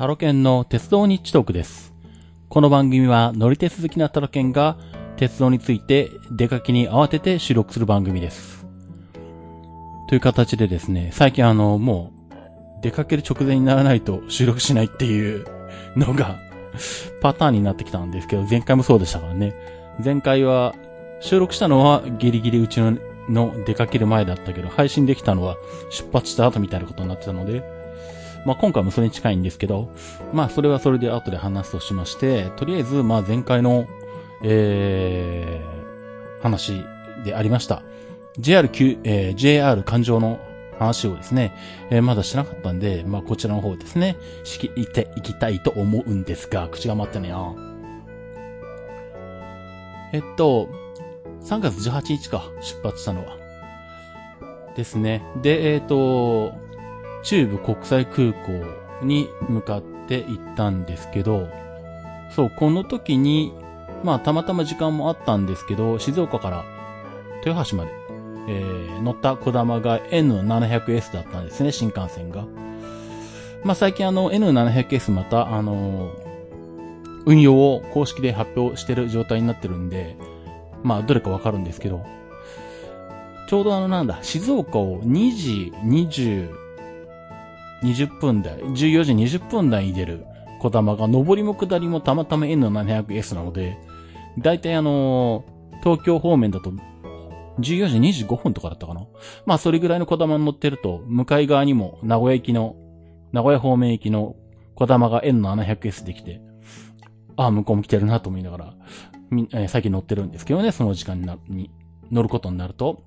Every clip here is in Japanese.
タロケンの鉄道ニッチトークです。この番組は乗り鉄好きなタロケンが鉄道について出かけに慌てて収録する番組です。という形でですね、最近もう出かける直前にならないと収録しないっていうのがパターンになってきたんですけど、前回もそうでしたからね。前回は収録したのはギリギリうちの出かける前だったけど、配信できたのは出発した後みたいなことになってたので、まあ、今回もそれに近いんですけど、まあ、それはそれで後で話すとしまして、とりあえず、まあ、前回の、話でありました。JR 環状の話をですね、まだしなかったんで、まあ、こちらの方ですね、仕切っていきたいと思うんですが、口が回ってねえな。3月18日か、出発したのは。ですね。で、中部国際空港に向かって行ったんですけど、そう、この時に、まあ、たまたま時間もあったんですけど、静岡から豊橋まで、乗ったこだまが N700S だったんですね、新幹線が。まあ、最近N700S また、運用を公式で発表してる状態になってるんで、まあ、どれかわかるんですけど、ちょうど静岡を14時20分台に出る小玉が、上りも下りもたまたま N700S なので、だいたい東京方面だと14時25分とかだったかな。まあ、それぐらいの小玉に乗ってると、向かい側にも名古屋方面行きの小玉が N700S できて、ああ、向こうも来てるなと思いながら、最近乗ってるんですけどね、その時間に乗ることになると。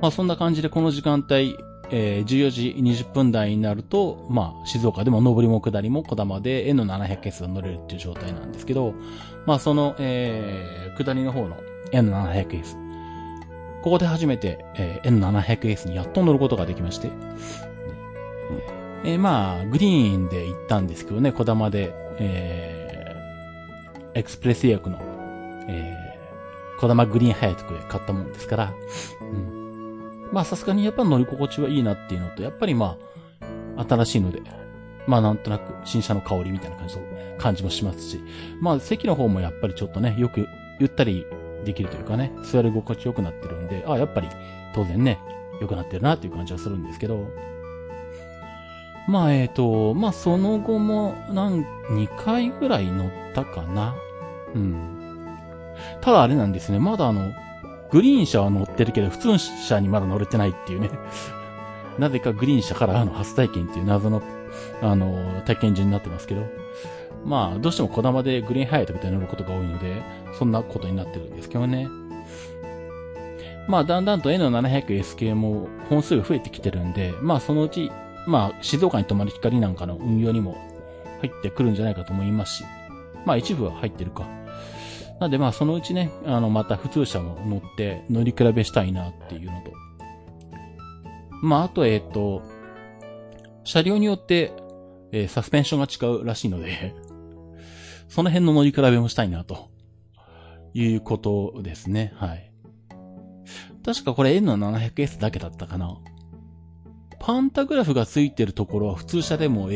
まあ、そんな感じでこの時間帯、14時20分台になると、まあ、静岡でも上りも下りもこだまで N700S が乗れるっていう状態なんですけど、まあ、その、下りの方の N700S。ここで初めて、N700S にやっと乗ることができまして。まあ、グリーンで行ったんですけどね、こだまで、エクスプレス予約の、こだまグリーンハイテクで買ったもんですから、うん、まあ、さすがにやっぱ乗り心地はいいなっていうのと、やっぱりまあ、新しいので、まあ、なんとなく新車の香りみたいな感じもしますし、まあ、席の方もやっぱりちょっとね、よくゆったりできるというかね、座り心地良くなってるんで、あ、やっぱり当然ね、良くなってるなっていう感じはするんですけど、まあ、まあ、その後も2回ぐらい乗ったかな。うん。ただあれなんですね、まだグリーン車は乗ってるけど、普通車にまだ乗れてないっていうね。なぜかグリーン車から初体験っていう謎の、体験順になってますけど。まあ、どうしてもこだまでグリーンハイとかで乗ることが多いので、そんなことになってるんですけどね。まあ、だんだんと N700S 系も本数が増えてきてるんで、まあ、そのうち、まあ、静岡に泊まる光なんかの運用にも入ってくるんじゃないかと思いますし、まあ、一部は入ってるか。なんでまあそのうちね、また普通車も乗って乗り比べしたいなっていうのと。まああと車両によって、サスペンションが違うらしいので、その辺の乗り比べもしたいなと、いうことですね。はい。確かこれ N700S だけだったかな。パンタグラフがついてるところは普通車でもア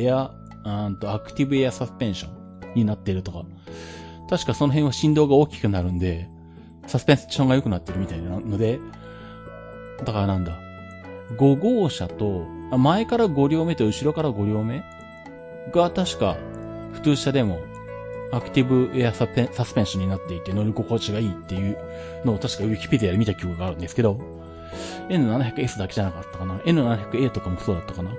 クティブエアサスペンションになってるとか。確かその辺は振動が大きくなるんで、サスペンションが良くなってるみたいなので、だから5号車と、前から5両目と後ろから5両目が確か普通車でもアクティブエアサスペンションになっていて乗り心地がいいっていうのを確かウィキペディアで見た記憶があるんですけど、N700S だけじゃなかったかな。N700A とかもそうだったかな。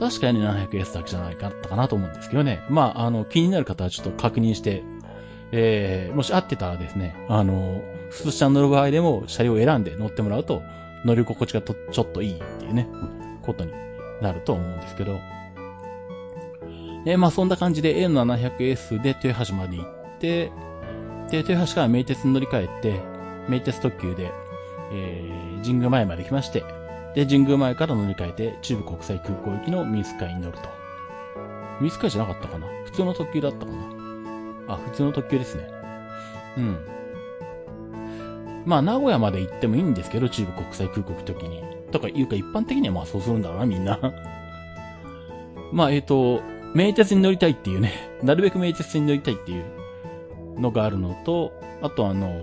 確か N700S だけじゃないかったかなと思うんですけどね。まあ、気になる方はちょっと確認して、もし合ってたらですね、普通車に乗る場合でも車両を選んで乗ってもらうと、乗り心地がちょっといいっていうね、ことになると思うんですけど。まあ、そんな感じで N700S で豊橋まで行って、で、豊橋から名鉄に乗り換えて、名鉄特急で、神宮前まで来まして、で、神宮前から乗り換えて、中部国際空港行きのミスカイに乗ると。ミスカイじゃなかったかな？普通の特急だったかな？あ、普通の特急ですね。うん。まあ、名古屋まで行ってもいいんですけど、中部国際空港行くときに。とか言うか、一般的にはまあそうするんだろうな、みんな。まあ、名鉄に乗りたいっていうね、なるべく名鉄に乗りたいっていうのがあるのと、あと名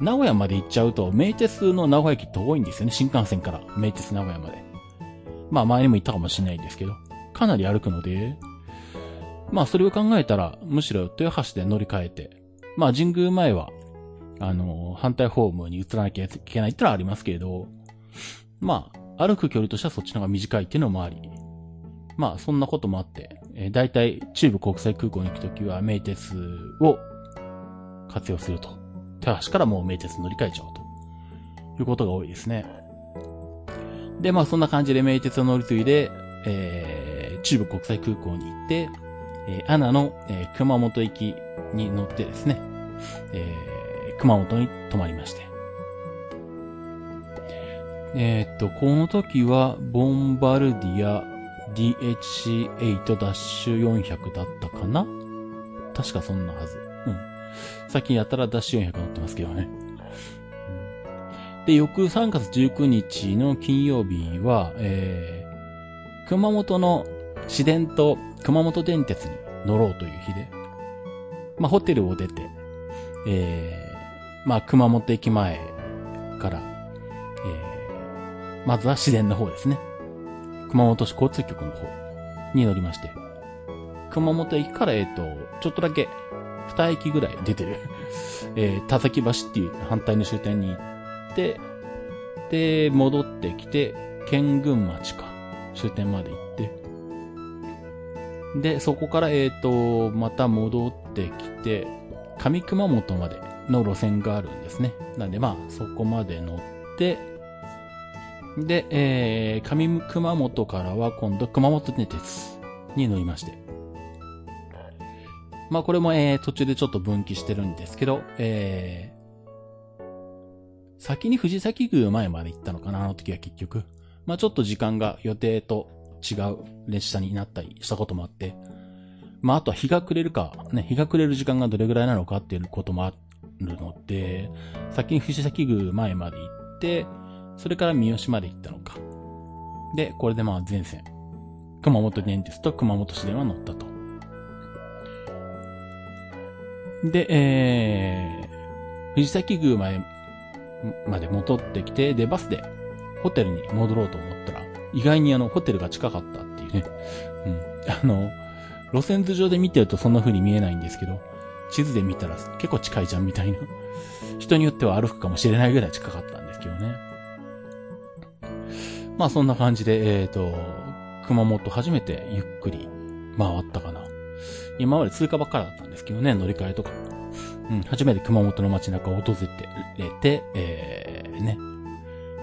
古屋まで行っちゃうと、名鉄の名古屋駅って多いんですよね、新幹線から名鉄名古屋まで。まあ前にも言ったかもしれないんですけど、かなり歩くので、まあそれを考えたら、むしろ豊橋で乗り換えて、まあ神宮前は、反対ホームに移らなきゃいけないってのはありますけれど、まあ歩く距離としてはそっちの方が短いっていうのもあり、まあそんなこともあって、だいたい中部国際空港に行くときは名鉄を活用すると。豊橋からもう名鉄乗り換えちゃうということが多いですね。で、まあそんな感じで名鉄を乗り継いで、中部国際空港に行って、アナの、熊本行きに乗ってですね、熊本に泊まりまして。この時はボンバルディア DHC8-400 だったかな？確かそんなはず。最近やったらダッシュ400乗ってますけどね。で、翌3月19日の金曜日は、熊本の市電と熊本電鉄に乗ろうという日で、まあ、ホテルを出て、まあ、熊本駅前から、まずは市電の方ですね。熊本市交通局の方に乗りまして、熊本駅から、ちょっとだけ、二駅ぐらい出てる、田崎橋っていう反対の終点に行って、で、戻ってきて、県群町か、終点まで行って、で、そこから、また戻ってきて、上熊本までの路線があるんですね。なんで、まあ、そこまで乗って、で、上熊本からは今度、熊本電鉄に乗りまして、まあこれも、途中でちょっと分岐してるんですけど、先に藤崎宮前まで行ったのかな、あの時は結局。まあちょっと時間が予定と違う列車になったりしたこともあって、まああとは日が暮れるか、ね、日が暮れる時間がどれぐらいなのかっていうこともあるので、先に藤崎宮前まで行って、それから三好まで行ったのか。で、これでまあ全線、熊本電鉄と熊本市電は乗ったと。で、藤崎宮前まで戻ってきて、で、バスでホテルに戻ろうと思ったら、意外にホテルが近かったっていうね。うん。路線図上で見てるとそんな風に見えないんですけど、地図で見たら結構近いじゃんみたいな。人によっては歩くかもしれないぐらい近かったんですけどね。まあそんな感じで、熊本初めてゆっくり回ったかな。今まで通過ばっかりだったんですけどね、乗り換えとか。うん、初めて熊本の街中を訪れて、ね。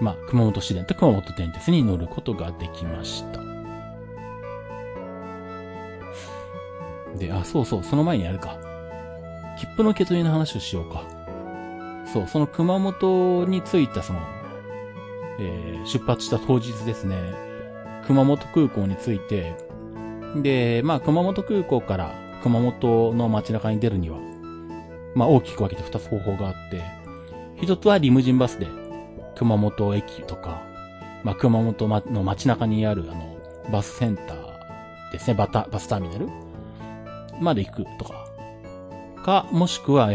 まあ、熊本市電と熊本電鉄に乗ることができました。で、あ、そうそう、その前にあれか。切符の受け取りの話をしようか。そう、その熊本に着いた出発した当日ですね。熊本空港に着いて、で、まあ、熊本空港から熊本の街中に出るには、まあ、大きく分けて2つ方法があって、一つはリムジンバスで、熊本駅とか、まあ、熊本の街中にある、バスセンターですね、バスターミナルまで行くとか、か、もしくは、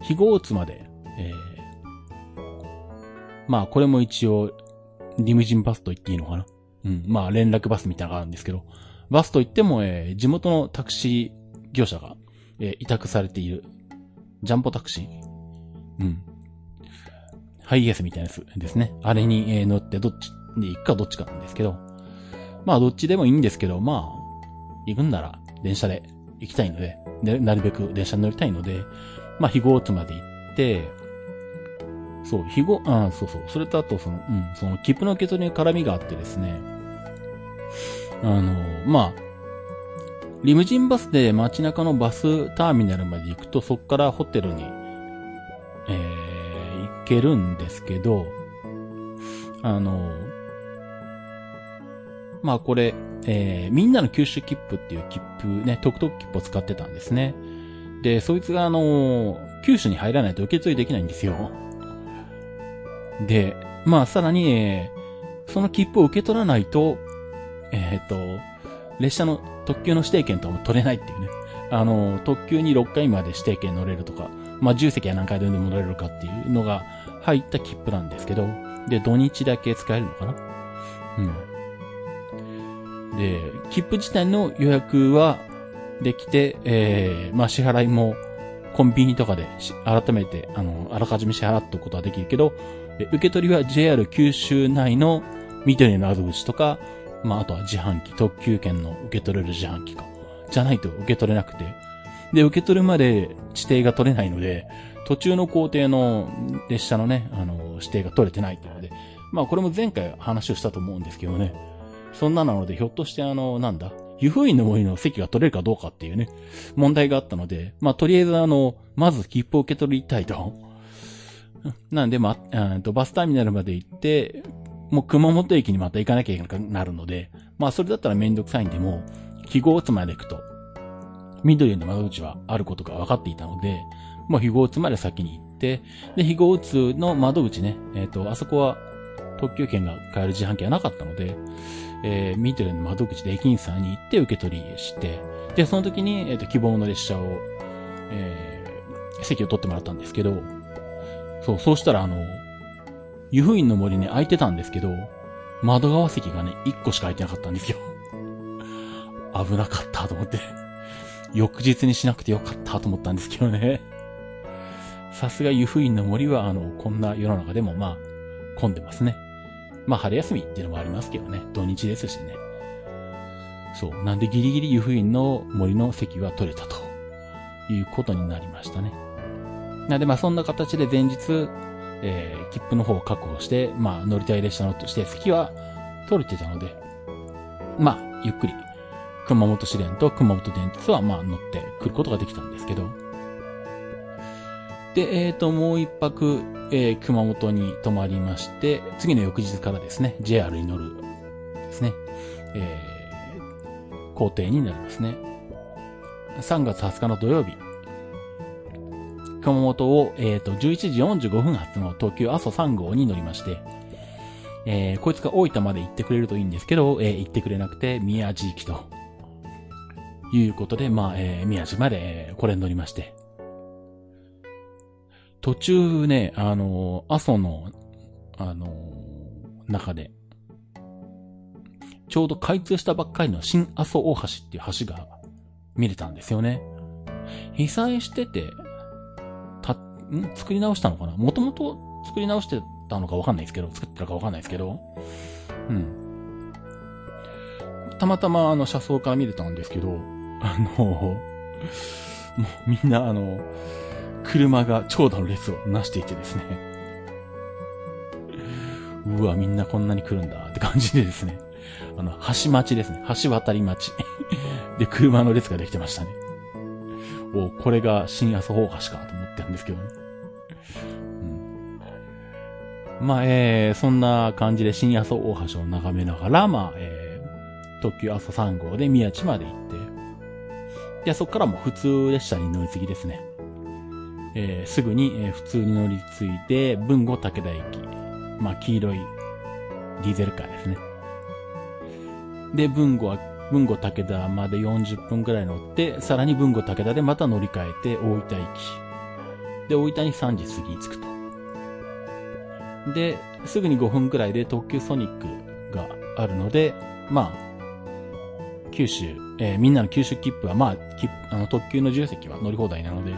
肥後大津まで、まあ、これも一応、リムジンバスと言っていいのかな。うん、まあ、連絡バスみたいなのがあるんですけど、バスといっても、地元のタクシー業者が、委託されている、ジャンボタクシー。うん。ハイエースみたいなやつですね。あれに、乗って、どっちに行くかどっちかなんですけど、まあ、どっちでもいいんですけど、まあ、行くんなら、電車で行きたいので、なるべく電車に乗りたいので、まあ、肥後大津まで行って、そう、それとあと、切符の受け取りに絡みがあってですね、まあ、リムジンバスで街中のバスターミナルまで行くと、そっからホテルに、行けるんですけど、まあこれ、みんなの九州切符っていう切符ね、特特切符を使ってたんですね。で、そいつが九州に入らないと受け継いできないんですよ。で、まあさらに、その切符を受け取らないと、列車の特急の指定券とかも取れないっていうね。特急に6回まで指定券乗れるとか、まあ、10席は何回でも乗れるかっていうのが入った切符なんですけど、で、土日だけ使えるのかな？うん。で、切符自体の予約はできて、まあ、支払いもコンビニとかで改めて、あらかじめ支払っておくことはできるけど、受け取りは JR 九州内の緑の窓口とか、まあ、あとは自販機、特急券の受け取れる自販機か。じゃないと受け取れなくて。で、受け取るまで指定が取れないので、途中の工程の列車のね、指定が取れてないというので、まあこれも前回話をしたと思うんですけどね。そんななので、ひょっとしてなんだ、湯布院の森の席が取れるかどうかっていうね、問題があったので、まあとりあえずまず切符を受け取りたいと。なんで、まあ、バスターミナルまで行って、もう熊本駅にまた行かなきゃいけなくなるので、まあそれだったらめんどくさいんで、もう、肥後津まで行くと、緑の窓口はあることが分かっていたので、もう肥後津まで先に行って、で、肥後津の窓口ね、あそこは特急券が買える自販機はなかったので、緑の窓口で駅員さんに行って受け取りして、で、その時に、希望の列車を、席を取ってもらったんですけど、そうしたら湯布院の森ね、空いてたんですけど、窓側席がね、1個しか空いてなかったんですよ。危なかったと思って。翌日にしなくてよかったと思ったんですけどね。さすが湯布院の森は、こんな世の中でも、まあ、混んでますね。まあ、春休みっていうのもありますけどね。土日ですしね。そう。なんでギリギリ湯布院の森の席は取れたということになりましたね。なんで、まあ、そんな形で前日、切符の方を確保して、まあ、乗りたい列車のとして席は取れてたので、まあ、ゆっくり、熊本市電と熊本電鉄は、まあ、乗ってくることができたんですけど、で、もう一泊、熊本に泊まりまして、次の翌日からですね、JR に乗るですね、行程になりますね。3月20日の土曜日、熊本を、11時45分発の東急阿蘇3号に乗りまして、こいつが大分まで行ってくれるといいんですけど、行ってくれなくて、宮地行きと、いうことで、まあ、宮地まで、これに乗りまして。途中ね、阿蘇の、中で、ちょうど開通したばっかりの新阿蘇大橋っていう橋が見れたんですよね。被災してて、作り直したのかな？もともと作り直してたのかわかんないですけど、作ってたかわかんないですけど、うん。たまたま車窓から見れたんですけど、もうみんな車が長蛇の列をなしていてですね。うわ、みんなこんなに来るんだって感じでですね。橋待ちですね。橋渡り待ち。で、車の列ができてましたね。お、これが新阿蘇大橋かと思ってるんですけどね。うん、まあ、そんな感じで新阿蘇大橋を眺めながら、まあ、特急阿蘇3号で宮地まで行って、で、そこからも普通列車に乗り継ぎですね。すぐに、普通に乗り継いで、豊後武田駅。まあ、黄色いディーゼルカーですね。で、豊後武田まで40分くらい乗って、さらに豊後武田でまた乗り換えて、大分駅。で、大分に3時過ぎに着くと。で、すぐに5分くらいで特急ソニックがあるので、まあ、九州、みんなの九州切符は、まあ、特急の自由席は乗り放題なので、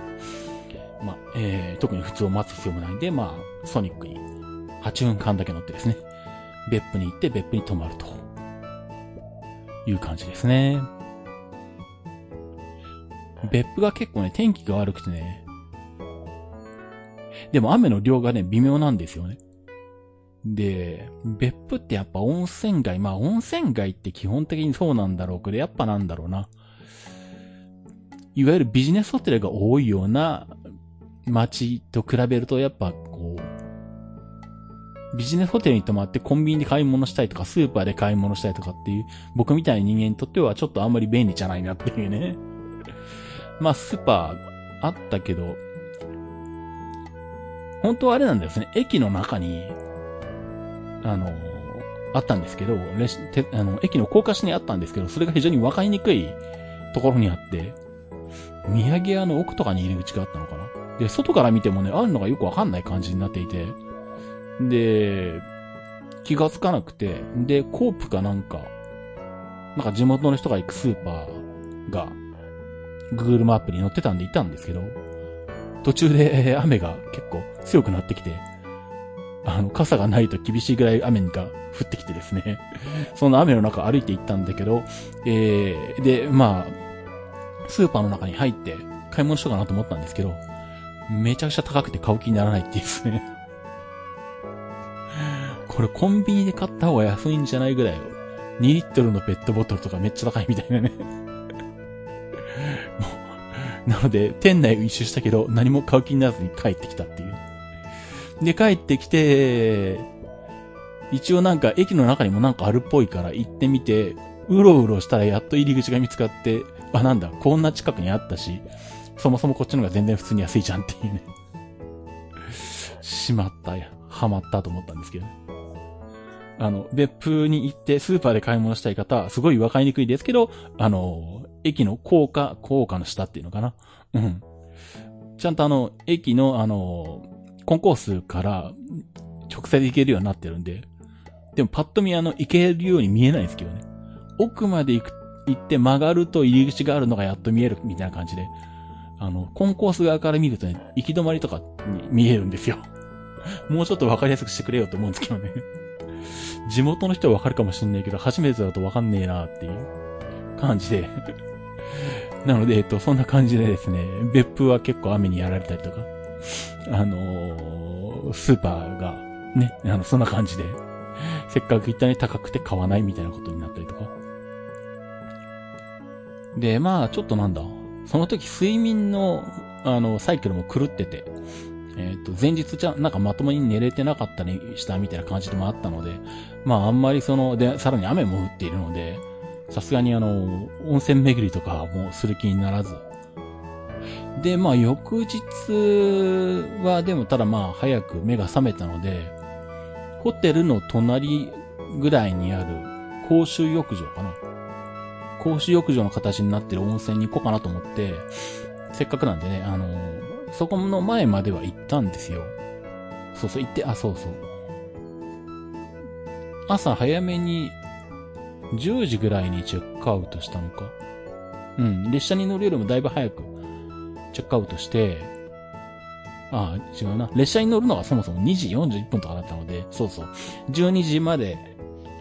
まあ、特に普通を待つ必要もないんで、まあ、ソニックに8分間だけ乗ってですね、別府に行って別府に泊まると。いう感じですね。別府が結構ね、天気が悪くてね。でも雨の量がね、微妙なんですよね。で、別府ってやっぱ温泉街、まあ温泉街って基本的にそうなんだろうけど、やっぱなんだろうな。いわゆるビジネスホテルが多いような街と比べると、やっぱこう、ビジネスホテルに泊まってコンビニで買い物したいとかスーパーで買い物したいとかっていう僕みたいな人間にとってはちょっとあんまり便利じゃないなっていうね。まあスーパーあったけど、本当はあれなんですね。駅の中に、あったんですけど、駅の高架下にあったんですけど、それが非常に分かりにくいところにあって、土産屋の奥とかに入り口があったのかな。で、外から見てもね、あるのがよくわかんない感じになっていて、で、気がつかなくて、で、コープかなんか地元の人が行くスーパーが、Google マップに載ってたんで行ったんですけど、途中で雨が結構強くなってきて、傘がないと厳しいぐらい雨が降ってきてですね、その雨の中歩いて行ったんだけど、で、まあ、スーパーの中に入って買い物しようかなと思ったんですけど、めちゃくちゃ高くて買う気にならないっていうですね。これコンビニで買った方が安いんじゃないぐらいよ。2リットルのペットボトルとかめっちゃ高いみたいなね。もう、なので、店内を一周したけど、何も買う気にならずに帰ってきたっていう。で、帰ってきて、一応なんか駅の中にもなんかあるっぽいから行ってみて、うろうろしたらやっと入り口が見つかって、あ、なんだ、こんな近くにあったし、そもそもこっちの方が全然普通に安いじゃんっていうね。しまったや、はまったと思ったんですけど。別府に行ってスーパーで買い物したい方、すごいわかりにくいですけど、駅の高架の下っていうのかな。うん。ちゃんと駅のコンコースから直接行けるようになってるんで、でもパッと見行けるように見えないんですけどね。奥まで行って曲がると入り口があるのがやっと見えるみたいな感じで、コンコース側から見るとね、行き止まりとかに見えるんですよ。もうちょっとわかりやすくしてくれよと思うんですけどね。地元の人はわかるかもしんないけど、初めてだとわかんねえなーっていう感じで。なので、そんな感じでですね、別府は結構雨にやられたりとか、スーパーが、ね、そんな感じで、せっかく行ったのに高くて買わないみたいなことになったりとか。で、まあ、ちょっとなんだ。その時、睡眠の、サイクルも狂ってて、前日じゃ、なんかまともに寝れてなかったりしたみたいな感じでもあったので、まあ、あんまりで、さらに雨も降っているので、さすがに温泉巡りとかもする気にならず、で、まあ、翌日は、でも、ただまあ、早く目が覚めたので、ホテルの隣ぐらいにある公衆浴場かな。公衆浴場の形になってる温泉に行こうかなと思って、せっかくなんでね、そこの前までは行ったんですよ。そうそう、行って、あ、そうそう。朝早めに、10時ぐらいにチェックアウトしたのか。うん、列車に乗るよりもだいぶ早く。チェックアウトして、ああ、違うな。列車に乗るのがそもそも2時41分とかだったので、そうそう。12時まで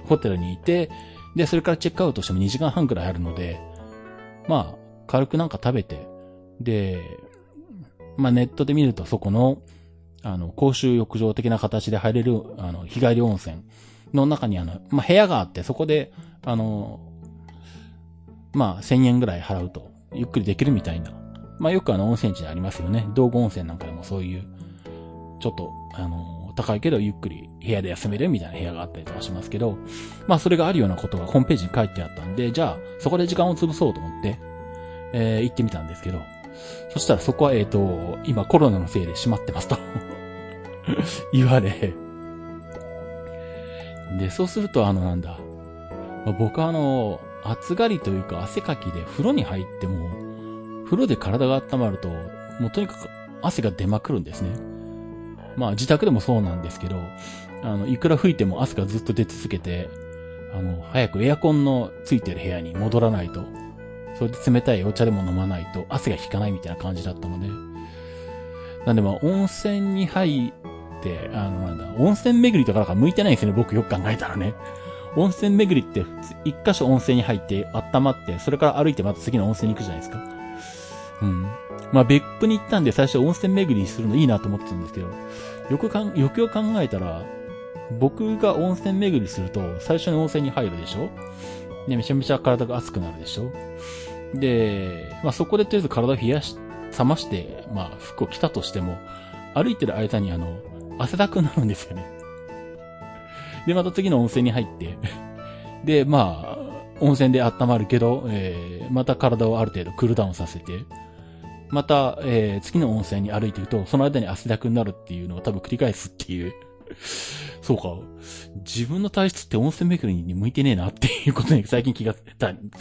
ホテルにいて、で、それからチェックアウトしても2時間半くらいあるので、まあ、軽くなんか食べて、で、まあネットで見るとそこの、公衆浴場的な形で入れる、日帰り温泉の中にまあ部屋があって、そこで、まあ1000円くらい払うと、ゆっくりできるみたいな。まあ、よく温泉地でありますよね。道後温泉なんかでもそういう、ちょっと、高いけどゆっくり部屋で休めるみたいな部屋があったりとかしますけど、まあ、それがあるようなことがホームページに書いてあったんで、じゃあ、そこで時間を潰そうと思って、行ってみたんですけど、そしたらそこは、今コロナのせいで閉まってますと。言われ。で、そうするとなんだ。僕は暑がりというか汗かきで風呂に入っても、風呂で体が温まると、もうとにかく汗が出まくるんですね。まあ自宅でもそうなんですけど、いくら吹いても汗がずっと出続けて、早くエアコンのついてる部屋に戻らないと、それで冷たいお茶でも飲まないと汗が引かないみたいな感じだったので。なんでまあ温泉に入って、なんだ、温泉巡りとかなんか向いてないんですよね、僕よく考えたらね。温泉巡りって、一箇所温泉に入って温まって、それから歩いてまた次の温泉に行くじゃないですか。うん。まあ、別府に行ったんで最初温泉巡りするのいいなと思ってたんですけど、よくよく考えたら、僕が温泉巡りすると最初に温泉に入るでしょ？で、めちゃめちゃ体が熱くなるでしょ？で、まあ、そこでとりあえず体を冷まして、まあ、服を着たとしても、歩いてる間に汗だくになるんですよね。で、また次の温泉に入って、で、まあ、温泉で温まるけど、また体をある程度クールダウンさせて、また、次の温泉に歩いていると、その間に汗だくになるっていうのを多分繰り返すっていうそうか、自分の体質って音声メイクに向いてねえなっていうことに最近気がつ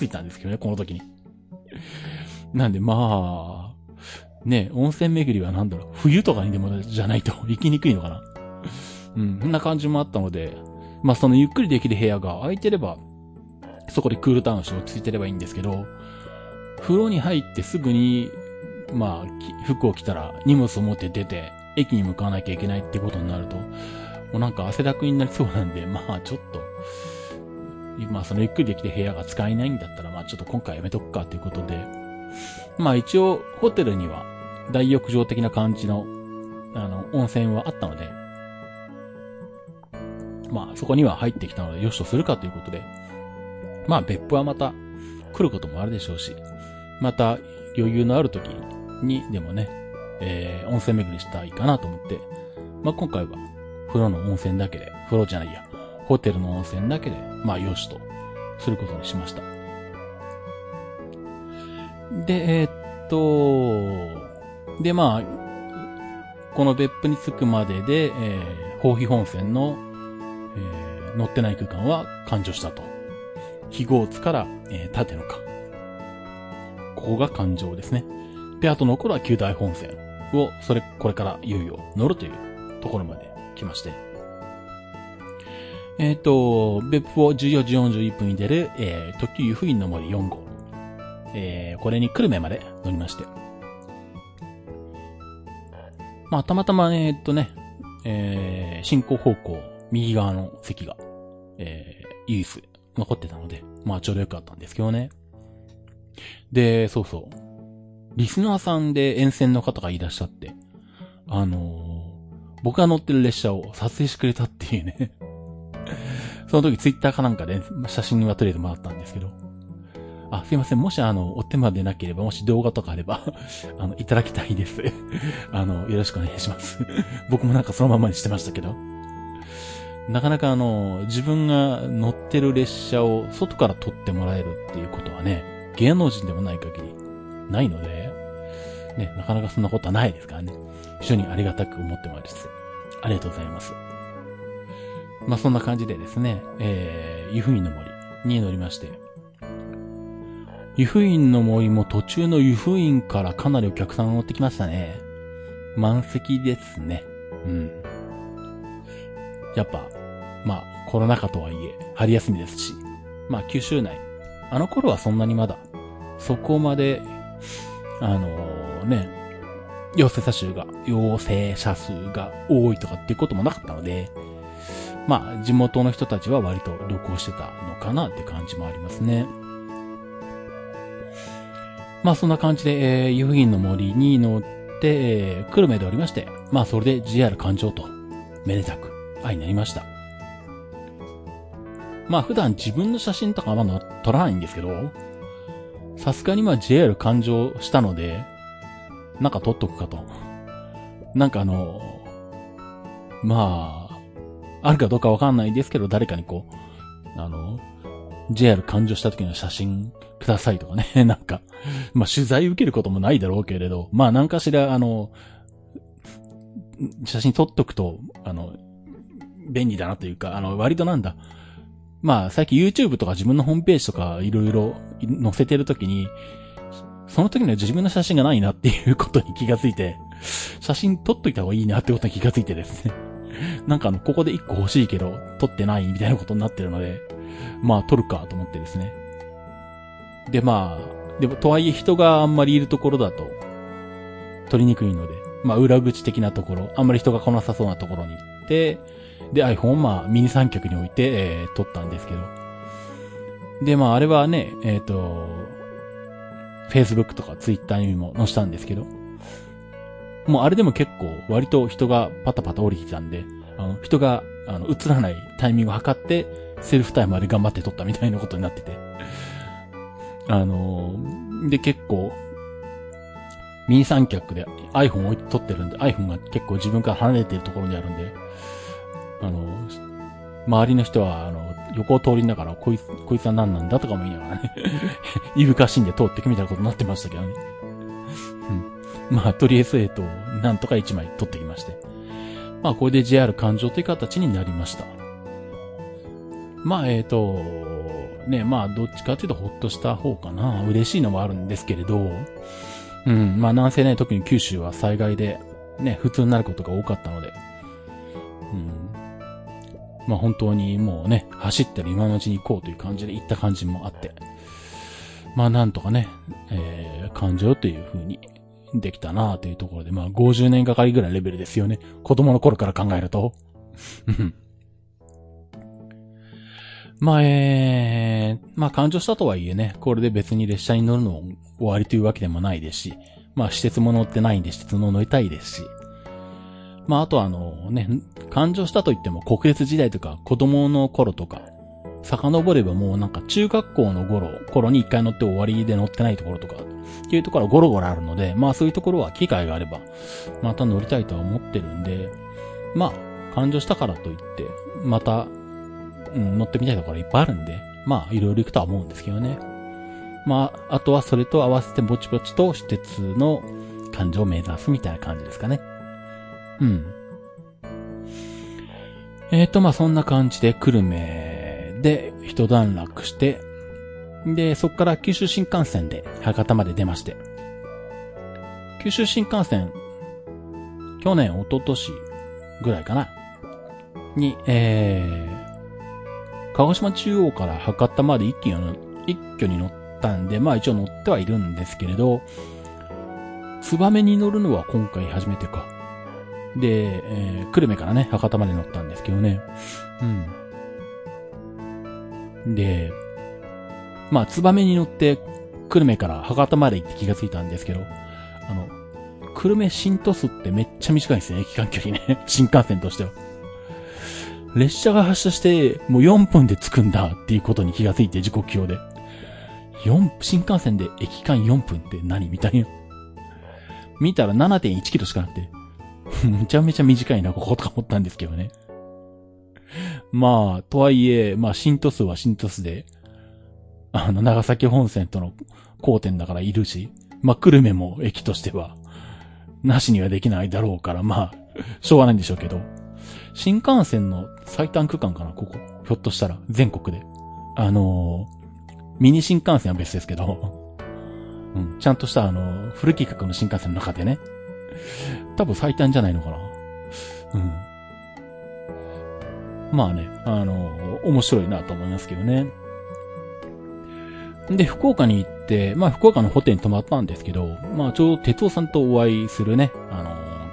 いたんですけどね、この時に。なんでまあ、ね、温泉巡りはなんだろう、冬とかにでもじゃないと行きにくいのかな。うん、そんな感じもあったので、まあそのゆっくりできる部屋が空いてれば、そこでクールダウンして落ち着いてればいいんですけど、風呂に入ってすぐに、まあ、服を着たら荷物を持って出て、駅に向かわなきゃいけないってことになると、もうなんか汗だくになりそうなんで、まあちょっと、今そのゆっくりできる部屋が使えないんだったら、まあちょっと今回やめとくかということで、まあ一応ホテルには大浴場的な感じの温泉はあったので、まあそこには入ってきたのでよしとするかということで、まあ別府はまた来ることもあるでしょうし、また余裕のある時にでもね、温泉巡りしたらいいかなと思って、まあ今回は風呂の温泉だけで、風呂じゃないや、ホテルの温泉だけで、まあよしとすることにしました。で、で、まあ、この別府に着くまでで、豊肥本線の、乗ってない区間は完了したと。肥後津から、立野か。ここが環状ですね。で、あと残るは九大本線を、これからいよいよ乗るというところまで来まして。別府を14時41分に出る、特急湯布院の森4号。これに久留米まで乗りまして。まあ、たまたまね、進行方向、右側の席が、唯一残ってたので、まあ、ちょうどよかったんですけどね。で、そうそう。リスナーさんで沿線の方がいらっしゃって、僕が乗ってる列車を撮影してくれたっていうね。その時ツイッターかなんかで写真は撮れてもらったんですけど。あ、すいません。もしお手間でなければ、もし動画とかあれば、いただきたいです。よろしくお願いします。僕もなんかそのままにしてましたけど。なかなか自分が乗ってる列車を外から撮ってもらえるっていうことはね、芸能人でもない限り、ないので、ね、なかなかそんなことはないですからね。非常にありがたく思ってまいります。ありがとうございます。まあ、そんな感じでですね、湯布院の森に乗りまして、湯布院の森も途中の湯布院からかなりお客さんが乗ってきましたね。満席ですね。うん。やっぱ、まあコロナ禍とはいえ春休みですし、まあ九州内、あの頃はそんなにまだ、そこまで、ね、陽性者数が多いとかっていうこともなかったので、まあ地元の人たちは割と旅行してたのかなって感じもありますね。まあそんな感じで、湯布院の森に乗って、久留米でおりまして、まあそれで JR 環状と、めでたく、愛になりました。まあ普段自分の写真とかはまだ撮らないんですけど、さすがにまあ JR 環状したので、なんか撮っとくかと。なんかまあ、あるかどうかわかんないですけど、誰かにこう、JR 環状した時の写真くださいとかね、なんか、まあ取材受けることもないだろうけれど、まあ何かしら写真撮っとくと、便利だなというか、割となんだ、まあ最近 YouTube とか自分のホームページとかいろいろ載せてる時に、その時の自分の写真がないなっていうことに気がついて、写真撮っといた方がいいなってことに気がついてですね。なんかここで一個欲しいけど、撮ってないみたいなことになってるので、まあ、撮るかと思ってですね。で、まあ、でも、とはいえ人があんまりいるところだと、撮りにくいので、まあ、裏口的なところ、あんまり人が来なさそうなところに行って、で、iPhone をまあ、ミニ三脚に置いて、撮ったんですけど。で、まあ、あれはね、Facebook とか Twitter にも載せたんですけど、もうあれでも結構、割と人がパタパタ降りてきたんで、人が、映らないタイミングを測って、セルフタイマーで頑張って撮ったみたいなことになってて。で結構、ミニ三脚で iPhone 置いて撮ってるんで、iPhone が結構自分から離れてるところにあるんで、周りの人は、横を通りながら、こいつは何なんだとかも言いながらね、いぶかしんで通ってくみたいなことになってましたけどね。うん、まあ、とりあえず、なんとか一枚撮ってきまして。まあこれで JR 完了という形になりました。まあね、まあどっちかというとほっとした方かな。嬉しいのもあるんですけれど、うん、まあ南西ね、特に九州は災害でね、普通になることが多かったので、うん、まあ本当にもうね、走ったら今のうちに行こうという感じで行った感じもあって、まあなんとかね、完了という風にできたなというところで、まあ50年がかりぐらいレベルですよね。子供の頃から考えると。まあまあ完了したとはいえね、これで別に列車に乗るのも終わりというわけでもないですし、まあ施設も乗ってないんで施設も乗りたいですし、まああとはね、完了したといっても国鉄時代とか子供の頃とか、遡ればもうなんか中学校の頃に一回乗って終わりで乗ってないところとかっていうところはゴロゴロあるので、まあそういうところは機会があればまた乗りたいとは思ってるんで、まあ完了したからといってまた、乗ってみたいところいっぱいあるんで、まあいろいろ行くとは思うんですけどね。まああとはそれと合わせてぼちぼちと私鉄の完了を目指すみたいな感じですかね。うん。まあそんな感じで久留米で一段落して、でそこから九州新幹線で博多まで出まして、九州新幹線去年一昨年ぐらいかなに、鹿児島中央から博多まで一挙に乗ったんで、まあ一応乗ってはいるんですけれど、つばめに乗るのは今回初めてかで、久留米からね博多まで乗ったんですけどね、うん。で、まあ、ツバメに乗って、久留米から博多まで行って気がついたんですけど、久留米新鳥栖ってめっちゃ短いんですね、駅間距離ね。新幹線としては。列車が発車して、もう4分で着くんだっていうことに気がついて、時刻表で。新幹線で駅間4分って何みたいな。見たら 7.1 キロしかなくて、めちゃめちゃ短いな、こことか思ったんですけどね。まあ、とはいえ、まあ、新鳥栖は新鳥栖で、長崎本線との交点だからいるし、まあ、久留米も駅としては、なしにはできないだろうから、まあ、しょうがないんでしょうけど、新幹線の最短区間かな、ここ。ひょっとしたら、全国で。ミニ新幹線は別ですけど、うん、ちゃんとした古き企画の新幹線の中でね、多分最短じゃないのかな。うん。まあね、面白いなと思いますけどね。で、福岡に行って、まあ福岡のホテルに泊まったんですけど、まあちょうど哲夫さんとお会いするね、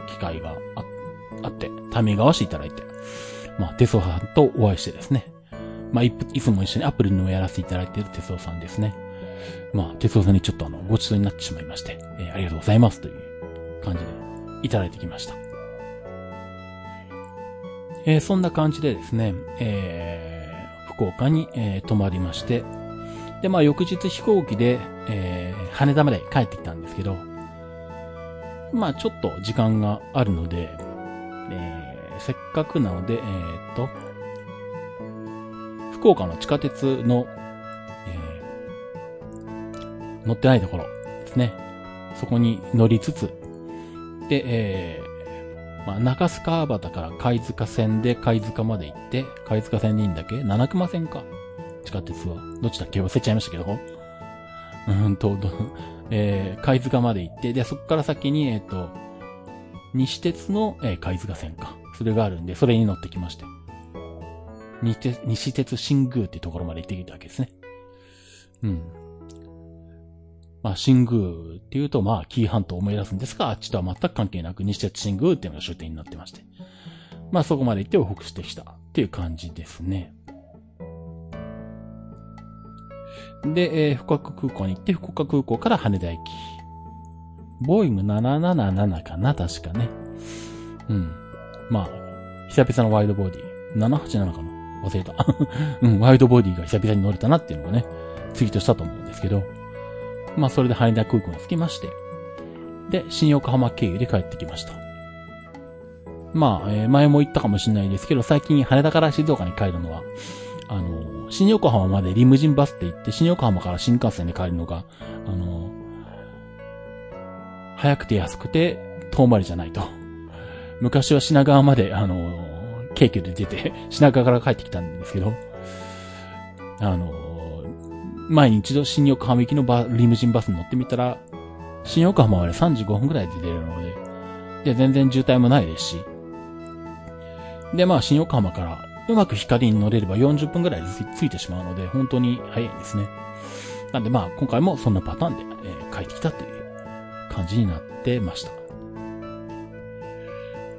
機会があって、タイミング合わせていただいて、まあ哲夫さんとお会いしてですね、まあいつも一緒にアプリのをやらせていただいている哲夫さんですね。まあ哲夫さんにちょっとご馳走になってしまいまして、ありがとうございますという感じでいただいてきました。そんな感じでですね、福岡に、泊まりまして、で、まあ、翌日飛行機で、羽田まで帰ってきたんですけど、まあ、ちょっと時間があるので、せっかくなので、福岡の地下鉄の、乗ってないところですね。そこに乗りつつ、で、まあ、中須川端から貝塚線で貝塚まで行って、貝塚線でいいんだっけ？七熊線か。地下鉄は。どっちだっけ？忘れちゃいましたけど。貝塚まで行って、で、そこから先に、西鉄の、貝塚線か。それがあるんで、それに乗ってきまして。西鉄新宮ってところまで行ってきたわけですね。うん。まあ、新宮っていうと、まあ、紀伊半島を思い出すんですが、あっちとは全く関係なく、西鉄新宮っていうのが終点になってまして。まあ、そこまで行って往復してきたっていう感じですね。で、福岡空港に行って、福岡空港から羽田駅。ボーイング777かな、確かね。うん。まあ、久々のワイドボディ。787かな忘れた。うん、ワイドボディが久々に乗れたなっていうのがね、ツイートしたと思うんですけど。まあそれで羽田空港に着きまして、で、新横浜経由で帰ってきました。まあ、前も言ったかもしれないですけど、最近羽田から静岡に帰るのは、新横浜までリムジンバスって行って、新横浜から新幹線で帰るのが、早くて安くて遠回りじゃないと。昔は品川まで、京急で出て、品川から帰ってきたんですけど、前に一度新横浜行きのリムジンバスに乗ってみたら、新横浜まで35分くらいで出るので、全然渋滞もないですし、で、まあ、新横浜から、うまく光に乗れれば40分くらいでついてしまうので、本当に早いんですね。なんで、まあ、今回もそんなパターンで、帰ってきたという感じになってました。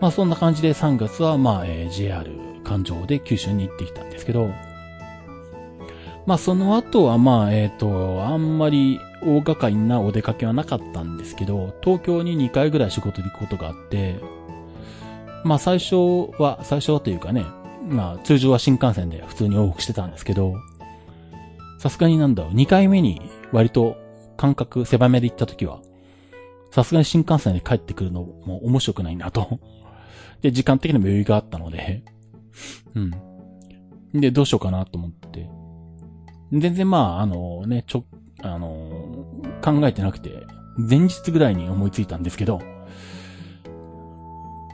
まあ、そんな感じで3月は、まあ、JR 環状で九州に行ってきたんですけど、まあ、その後は、まあ、あんまり大掛かりなお出かけはなかったんですけど、東京に2回ぐらい仕事に行くことがあって、まあ、最初はというかね、まあ、通常は新幹線で普通に往復してたんですけど、さすがになんだろう、2回目に割と間隔狭めで行った時は、さすがに新幹線で帰ってくるのも面白くないなと。で、時間的にも余裕があったので、うん。で、どうしようかなと思って。全然まあ、考えてなくて、前日ぐらいに思いついたんですけど、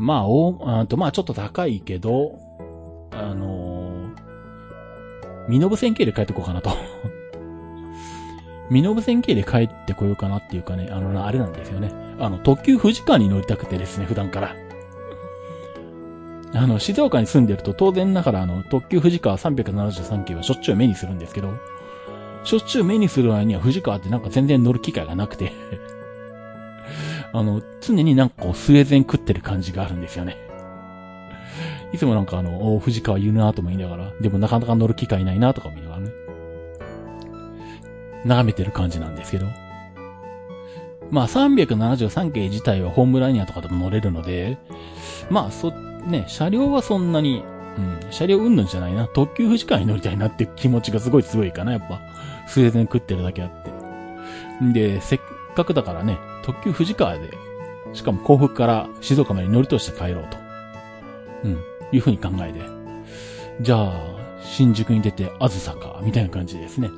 まあ、まあ、ちょっと高いけど、身延線系で帰ってこうかなと。身延線系で帰ってこようかなっていうかね、あれなんですよね。特急富士川に乗りたくてですね、普段から。静岡に住んでると当然ながら特急富士川373系はしょっちゅう目にするんですけど、しょっちゅう目にする間には富士川ってなんか全然乗る機会がなくて、常になんかこうスウェーデン食ってる感じがあるんですよね。いつもなんか富士川言うなぁとも言いながら、でもなかなか乗る機会ないなぁとかも言いながらね。眺めてる感じなんですけど。まあ373系自体はホームライナーとかでも乗れるので、まあ車両はそんなに、車両云々じゃないな。特急富士川に乗りたいなって気持ちがすごい強いかな、やっぱ。スウェーデン食ってるだけあって。で、せっかくだからね、特急富士川で、しかも甲府から静岡まで乗り通して帰ろうと。いうふうに考えて。じゃあ、新宿に出て、あずさか、みたいな感じですね。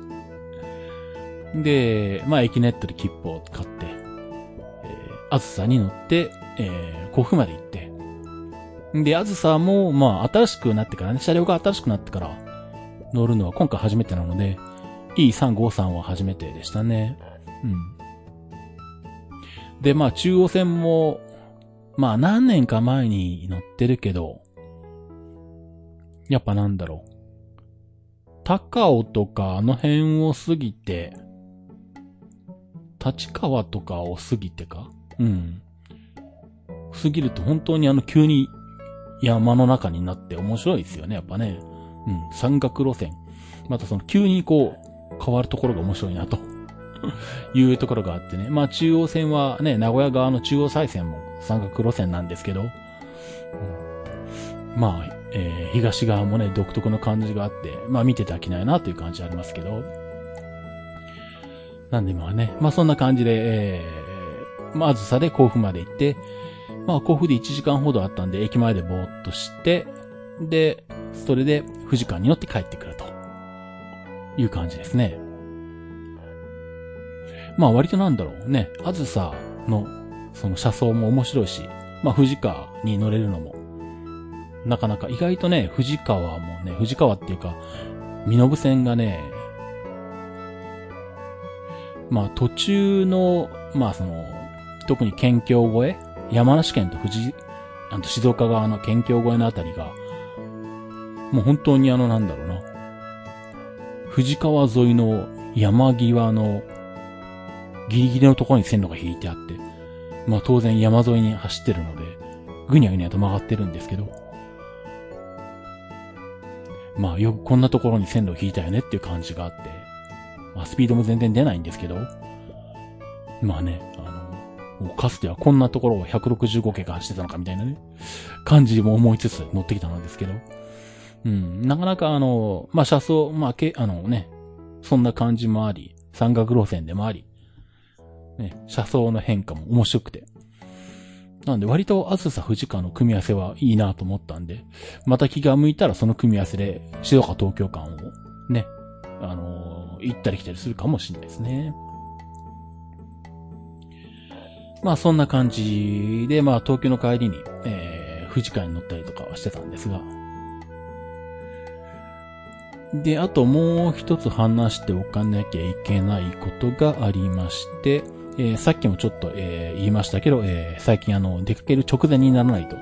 で、まあ、駅ネットで切符を買って、あずさに乗って、甲府まで行って。で、あずさも、まあ、新しくなってからね、車両が新しくなってから乗るのは今回初めてなので、E353 は初めてでしたね。で、まあ、中央線も、まあ、何年か前に乗ってるけど、やっぱなんだろう。高尾とかあの辺を過ぎて、立川とかを過ぎてか？過ぎると本当に急に山の中になって面白いですよね、やっぱね。山岳路線。またその急にこう、変わるところが面白いなと。いうところがあってね。まあ中央線はね、名古屋側の中央再線も山岳路線なんですけど。まあ、東側もね、独特の感じがあって、まあ見てて飽きないなという感じありますけど。なんでまあね、まあそんな感じで、まああずさで甲府まで行って、まあ甲府で1時間ほどあったんで、駅前でぼーっとして、で、それで富士川に乗って帰ってくると。いう感じですね。まあ割となんだろうね、あずさのその車窓も面白いし、まあ富士川に乗れるのも、なかなか意外とね、富士川っていうか、身延線がね、まあ途中の、まあ特に県境越え、山梨県と静岡側の県境越えのあたりが、もう本当になんだろうな、富士川沿いの山際のギリギリのところに線路が引いてあって、まあ当然山沿いに走ってるので、ぐにゃぐにゃと曲がってるんですけど、まあよくこんなところに線路を引いたよねっていう感じがあって、まあスピードも全然出ないんですけど、まあね、かつてはこんなところを165系が走ってたのかみたいなね、感じも思いつつ乗ってきたんですけど、なかなかまあ車窓、まあね、そんな感じもあり、山岳路線でもあり、ね、車窓の変化も面白くて、なんで割とあずさ富士川の組み合わせはいいなと思ったんで、また気が向いたらその組み合わせで静岡東京間をね、行ったり来たりするかもしれないですね。まあそんな感じで、まあ東京の帰りに、富士海に乗ったりとかはしてたんですが。で、あともう一つ話しておかなきゃいけないことがありまして、さっきもちょっと、言いましたけど、最近出かける直前にならないと、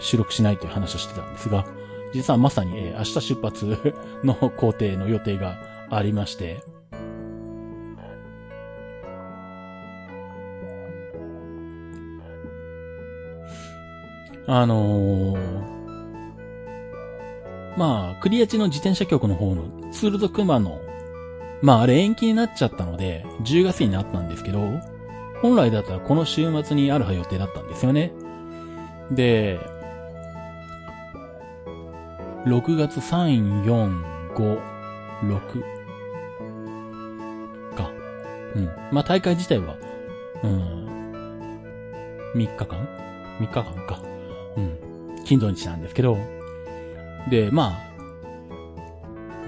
収録しないという話をしてたんですが、実はまさに、明日出発の工程の予定がありまして、まあ、クリアチの自転車局の方のツールド熊の、まああれ延期になっちゃったので、10月になったんですけど、本来だったらこの週末にあるは予定だったんですよね。で、6月3、4、5、6か。うん。まあ大会自体は、3日間か。うん。金土日なんですけど。で、まあ、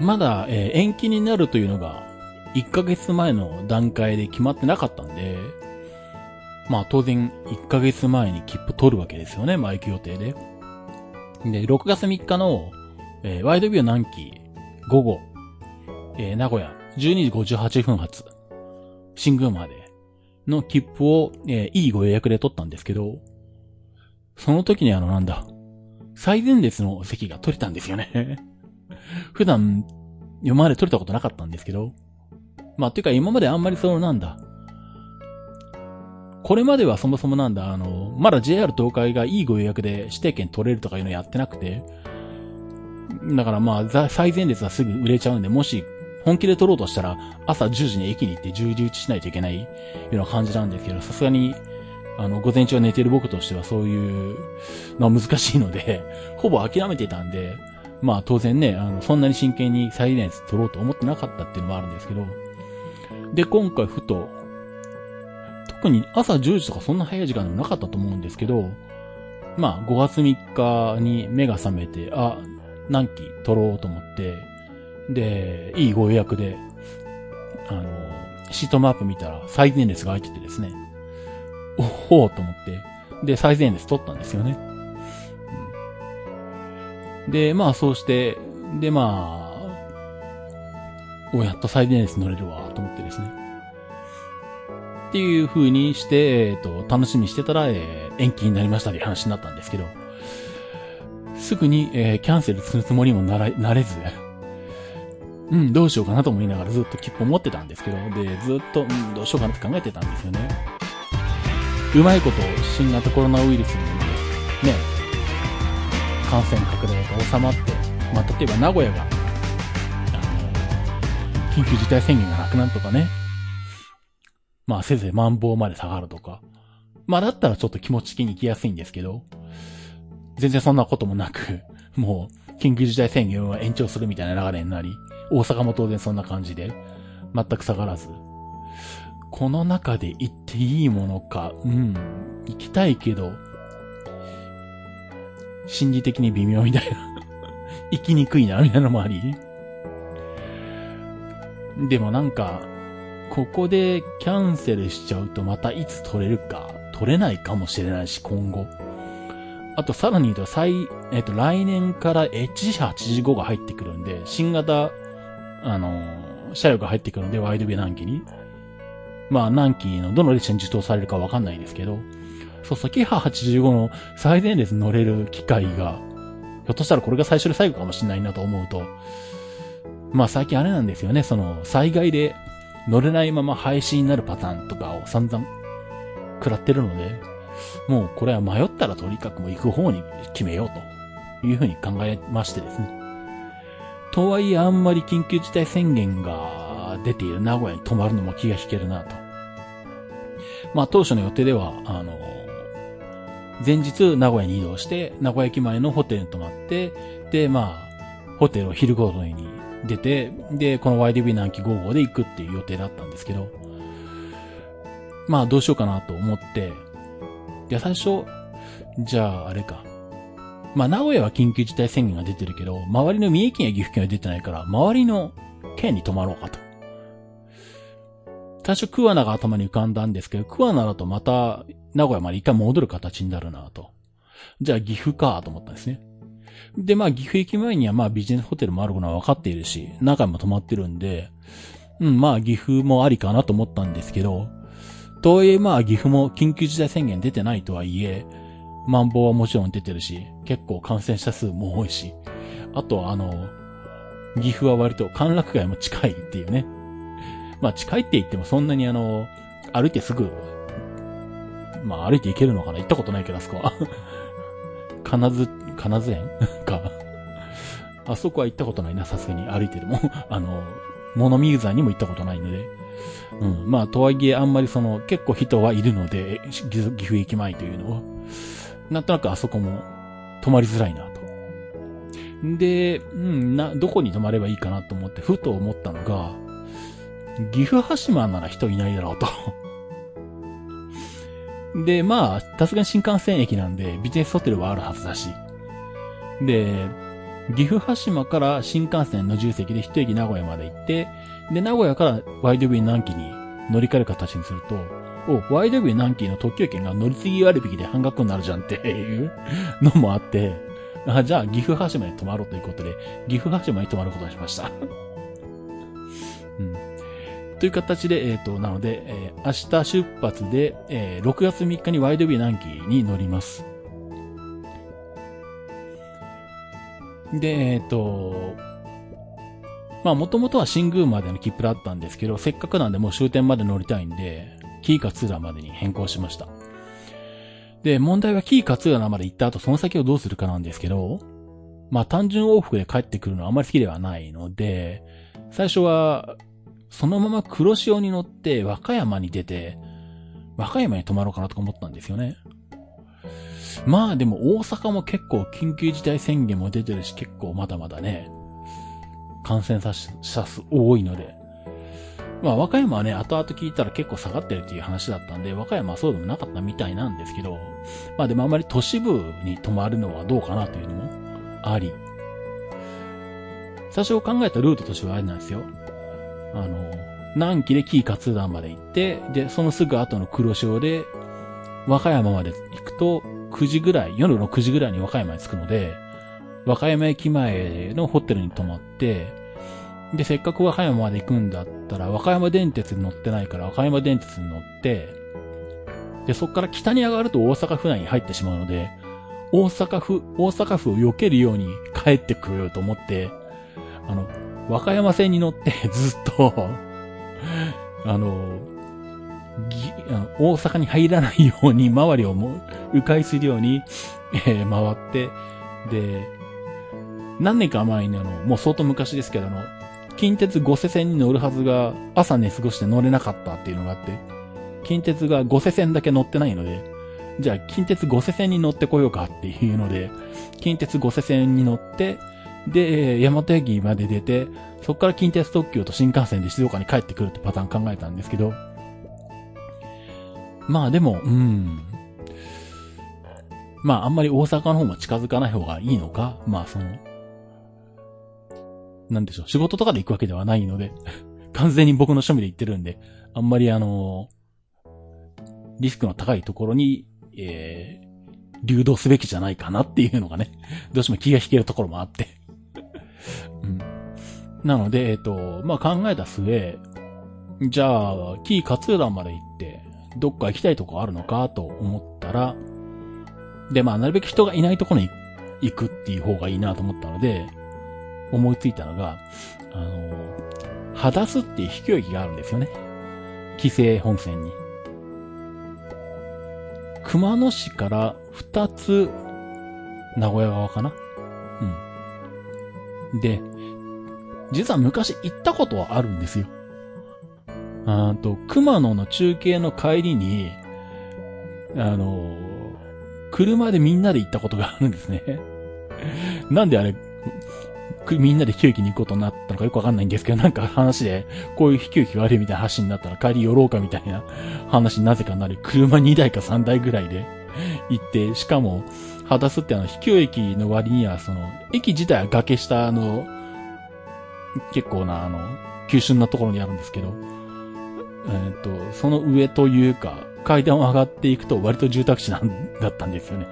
まだ、延期になるというのが、1ヶ月前の段階で決まってなかったんで、まあ当然、1ヶ月前に切符取るわけですよね、まあ行く予定で。で、6月3日の、ワイドビュー南紀、午後、名古屋、12時58分発、新宮までの切符を、いいご予約で取ったんですけど、その時になんだ、最前列の席が取れたんですよね。普段、今まで取れたことなかったんですけど。まあ、ていうか今まであんまりこれまではそもそもまだ JR 東海がいいご予約で指定券取れるとかいうのやってなくて。だからまあ、最前列はすぐ売れちゃうんで、もし本気で取ろうとしたら、朝10時に駅に行って10時打ちしないといけないような感じなんですけど、さすがに、午前中は寝てる僕としてはそういうのは難しいので、ほぼ諦めていたんで、まあ当然ね、そんなに真剣に最前列取ろうと思ってなかったっていうのもあるんですけど、で、今回ふと、特に朝10時とかそんな早い時間でもなかったと思うんですけど、まあ5月3日に目が覚めて、何期取ろうと思って、で、いいご予約で、シートマップ見たら最前列が空いててですね、おほーと思って。で、最前列取ったんですよね。で、まあそうして、でまあ、やっと最前列乗れるわ、と思ってですね。っていう風にして、楽しみしてたら、延期になりましたという話になったんですけど、すぐに、キャンセルするつもりもなれず、うん、どうしようかなと思いながらずっと切符を持ってたんですけど、で、ずっと、うん、どうしようかなって考えてたんですよね。うまいこと新型コロナウイルスにね、感染拡大が収まって、まあ、例えば名古屋が、緊急事態宣言がなくなるとかね、まあ、せいぜい万房まで下がるとか、まあ、だったらちょっと気持ち的に行きやすいんですけど、全然そんなこともなく、もう、緊急事態宣言は延長するみたいな流れになり、大阪も当然そんな感じで、全く下がらず、この中で行っていいものか、うん、行きたいけど、心理的に微妙みたいな、行きにくいなみたいなのもあり。でもなんか、ここでキャンセルしちゃうとまたいつ取れるか、取れないかもしれないし、今後。あとさらに言うと、来年からH85が入ってくるんで、新型、車両が入ってくるんで、ワイドベナンキに。まあ、何期のどの列車に受動されるかわかんないですけど、そうそう、キハ85の最前列に乗れる機会が、ひょっとしたらこれが最初で最後かもしれないなと思うと、まあ最近あれなんですよね、災害で乗れないまま廃止になるパターンとかを散々食らってるので、もうこれは迷ったらとにかくも行く方に決めようというふうに考えましてですね。とはいえあんまり緊急事態宣言が出ている名古屋に泊まるのも気が引けるなと。まあ当初の予定では、前日名古屋に移動して、名古屋駅前のホテルに泊まって、でまあ、ホテルを昼ごろに出て、で、この YDB 南紀5号で行くっていう予定だったんですけど、まあどうしようかなと思って、いや最初、じゃああれか。まあ、名古屋は緊急事態宣言が出てるけど、周りの三重県や岐阜県は出てないから、周りの県に泊まろうかと。最初、桑名が頭に浮かんだんですけど、桑名だとまた、名古屋まで一回戻る形になるなと。じゃあ岐阜かと思ったんですね。で、まあ岐阜駅前にはまあビジネスホテルもあることは分かっているし、中にも泊まってるんで、まあ岐阜もありかなと思ったんですけど、とはいえまあ岐阜も緊急事態宣言出てないとはいえ、マンボウはもちろん出てるし、結構感染者数も多いし、あとは岐阜は割と歓楽街も近いっていうね。まあ近いって言ってもそんなに歩いてすぐ、まあ歩いて行けるのかな、行ったことないけどあそこは。金津園か。あそこは行ったことないな、さすがに歩いてるもん。物見ユーザーにも行ったことないので。まあとはいえあんまり結構人はいるので、岐阜駅前というのは。なんとなくあそこも泊まりづらいなと。で、どこに泊まればいいかなと思って、ふと思ったのが、岐阜羽島なら人いないだろうと。で、まあ、さすがに新幹線駅なんで、ビジネスホテルはあるはずだし。で、岐阜羽島から新幹線の自由席で一駅名古屋まで行って、で、名古屋からワイドビュー南紀に乗り換える形にすると、ワイドビュー南紀の特急券が乗り継ぎ割引で半額になるじゃんっていうのもあって、あ、じゃあ岐阜羽島に泊まろうということで、岐阜羽島に泊まることにしました。という形で、なので、明日出発で、6月3日にワイドビュー南紀に乗ります。で、まあ元々は新宮までの切符だったんですけど、せっかくなんでもう終点まで乗りたいんで、紀伊勝浦までに変更しました。で、問題は紀伊勝浦まで行った後、その先をどうするかなんですけど、まあ単純往復で帰ってくるのはあまり好きではないので、最初は、そのまま黒潮に乗って和歌山に出て、和歌山に泊まろうかなとか思ったんですよね。まあでも大阪も結構緊急事態宣言も出てるし、結構まだまだね、感染者数多いので、まあ、和歌山はね、後々聞いたら結構下がってるっていう話だったんで、和歌山はそうでもなかったみたいなんですけど、まあでもあんまり都市部に泊まるのはどうかなというのもあり、最初考えたルートとしてはあれなんですよ。南紀で紀伊勝浦まで行って、で、そのすぐ後の黒潮で、和歌山まで行くと、9時ぐらい、夜の9時ぐらいに和歌山に着くので、和歌山駅前のホテルに泊まって、で、せっかく和歌山まで行くんだったら、和歌山電鉄に乗ってないから、和歌山電鉄に乗って、で、そっから北に上がると大阪府内に入ってしまうので、大阪府を避けるように帰ってくようと思って、和歌山線に乗ってずっと、大阪に入らないように、周りをも迂回するように、回って、で、何年か前にもう相当昔ですけど近鉄五瀬線に乗るはずが、朝寝過ごして乗れなかったっていうのがあって、近鉄が五瀬線だけ乗ってないので、じゃあ近鉄五瀬線に乗ってこようかっていうので、近鉄五瀬線に乗って、で、大和駅まで出て、そこから近鉄特急と新幹線で静岡に帰ってくるってパターン考えたんですけど、まあでも、まああんまり大阪の方も近づかない方がいいのか、まあなんでしょう、仕事とかで行くわけではないので、完全に僕の趣味で行ってるんで、あんまりリスクの高いところに、流動すべきじゃないかなっていうのがね、どうしても気が引けるところもあって、なので、まあ、考えた末、じゃあ、紀伊勝浦まで行って、どっか行きたいとこあるのかと思ったら、で、まあ、なるべく人がいないところに行くっていう方がいいなと思ったので、思いついたのが、秦須っていう秘境駅があるんですよね。紀勢本線に。熊野市から2つ、名古屋側かな？で、実は昔行ったことはあるんですよ。熊野の中継の帰りに、車でみんなで行ったことがあるんですね。なんであれ、みんなで秘境駅に行くことになったのかよくわかんないんですけど、なんか話で、こういう秘境駅があるみたいな話になったら帰り寄ろうかみたいな話になぜかなり、車2台か3台ぐらいで行って、しかも、秦須って秘境駅の割には、駅自体は崖下結構な急峻なところにあるんですけど、その上というか、階段を上がっていくと割と住宅地だったんですよね。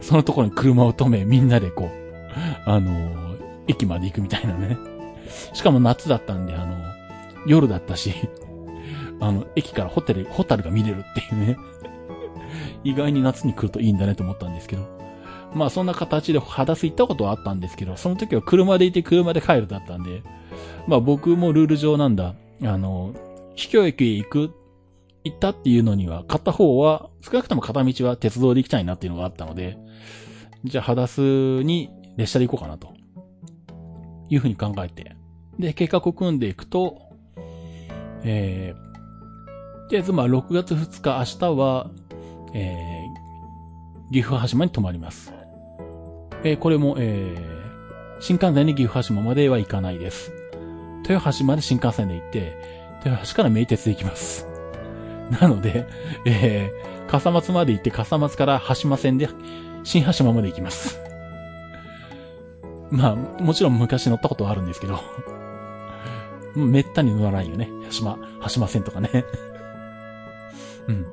そのところに車を止め、みんなでこう、駅まで行くみたいなね。しかも夏だったんで、夜だったし、駅からホタルが見れるっていうね。意外に夏に来るといいんだねと思ったんですけど。まあそんな形で裸足行ったことはあったんですけど、その時は車でいて車で帰るだったんで、まあ僕もルール上なんだ、秘境駅へ行ったっていうのには、片方は、少なくとも片道は鉄道で行きたいなっていうのがあったので、じゃあ裸足に列車で行こうかなと。いうふうに考えて。で、計画を組んでいくと、とりあえずまあ6月2日明日は、岐阜羽島に泊まります。これも、新幹線で岐阜羽島までは行かないです。豊橋まで新幹線で行って、豊橋から名鉄で行きます。なので、笠松まで行って、笠松から羽島線で、新羽島まで行きます。まあ、もちろん昔乗ったことはあるんですけど、めったに乗らないよね。羽島線とかね。うん。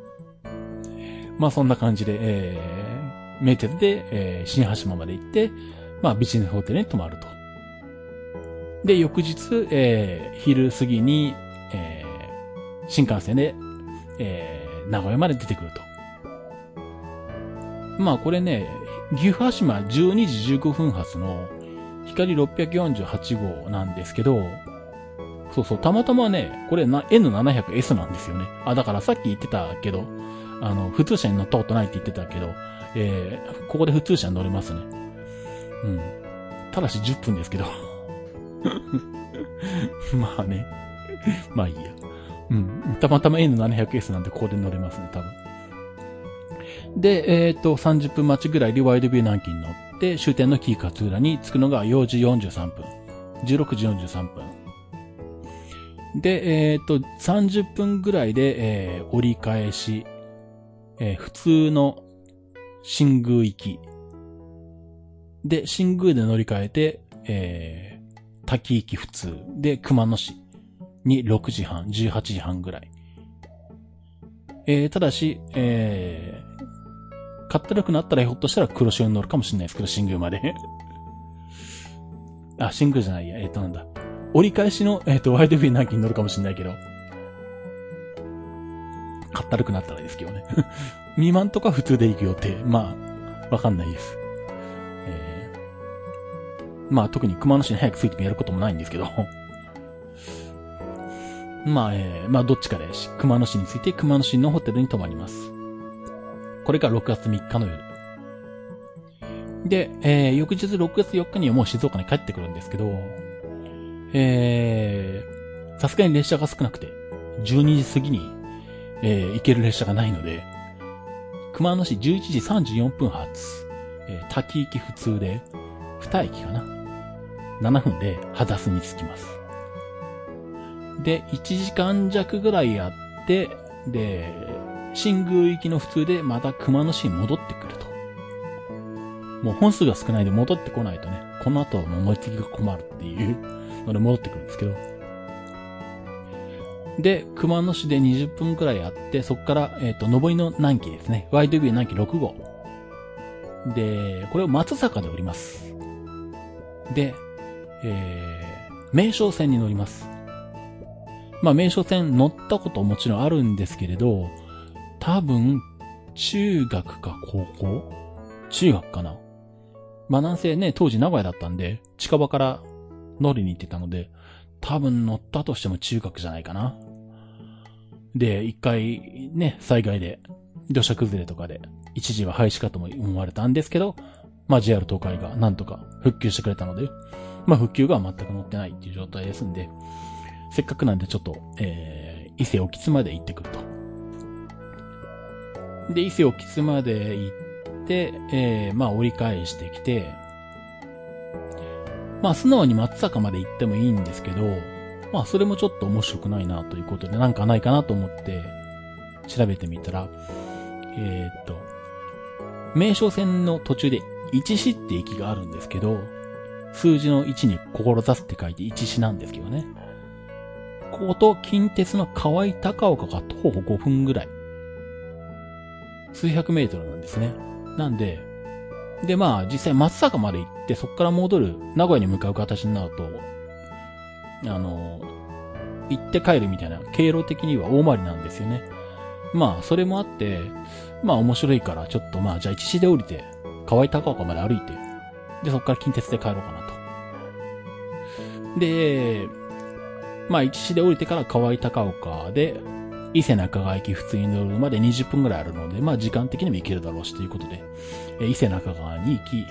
まあそんな感じで、名鉄で、新羽島まで行って、まあビジネスホテルに泊まると。で、翌日、昼過ぎに、新幹線で、名古屋まで出てくると。まあこれね、岐阜羽島12時15分発の光648号なんですけど、そうそう、たまたまね、これ N700S なんですよね。あ、だからさっき言ってたけど、普通車に乗ったことないって言ってたけど、ここで普通車に乗れますね。うん。ただし10分ですけど。まあね。まあいいや。うん。たまたま N700S なんでここで乗れますね、多分。で、30分待ちぐらいでワイドビュー南京に乗って、終点の紀伊勝浦に着くのが4時43分。16時43分。で、30分ぐらいで、折り返し、普通の新宮行き。で、新宮で乗り換えて、滝行き普通。で、熊野市に6時半、18時半ぐらい。ただし、かったるくなったらひょっとしたら黒潮に乗るかもしれないですけど、新宮まで。あ、新宮じゃないや。なんだ。折り返しの、ワイドビュー南京に乗るかもしれないけど。かったるくなったらですけどね。未満とか普通で行く予定。まあ、わかんないです。まあ、特に熊野市に早く着いてもやることもないんですけど。まあ、まあ、どっちかで、熊野市に着いて熊野市のホテルに泊まります。これが6月3日の夜。で、翌日6月4日にはもう静岡に帰ってくるんですけど、さすがに列車が少なくて、12時過ぎに、行ける列車がないので、熊野市11時34分発、滝行き普通で、二駅かな ?7 分で、羽田に着きます。で、1時間弱ぐらいあって、で、新宮行きの普通でまた熊野市に戻ってくると。もう本数が少ないで戻ってこないとね、この後はもう乗り継ぎが困るっていうので戻ってくるんですけど。で、熊野市で20分くらいあって、そこから、上りの南紀ですね。ワイドビュー南紀6号。で、これを松坂で降ります。で、名勝線に乗ります。まあ名勝線乗ったこともちろんあるんですけれど、多分、中学か高校？中学かな。まあ、なんせね、当時名古屋だったんで、近場から乗りに行ってたので、多分乗ったとしても中学じゃないかな。で、一回ね、災害で、土砂崩れとかで、一時は廃止かとも思われたんですけど、まあ、JR 東海がなんとか復旧してくれたので、まあ、復旧が全く乗ってないっていう状態ですんで、せっかくなんでちょっと、伊勢沖津まで行ってくると。で、伊勢を沖津まで行って、まあ折り返してきて、まあ素直に松坂まで行ってもいいんですけど、まあそれもちょっと面白くないなということで、なんかないかなと思って調べてみたら、名勝線の途中で一志って駅があるんですけど、数字の1に志すって書いて一志なんですけどね。ここと近鉄の河合高岡が徒歩5分ぐらい。数百メートルなんですね。なんで、でまあ実際松阪まで行ってそこから戻る、名古屋に向かう形になると、行って帰るみたいな経路的には大回りなんですよね。まあそれもあって、まあ面白いからちょっとまあじゃあ一市で降りて河合高岡まで歩いて、でそこから近鉄で帰ろうかなと。で、まあ一市で降りてから河合高岡で伊勢中川駅普通に乗るまで20分ぐらいあるので、まあ時間的にも行けるだろうしということで、伊勢中川に行き、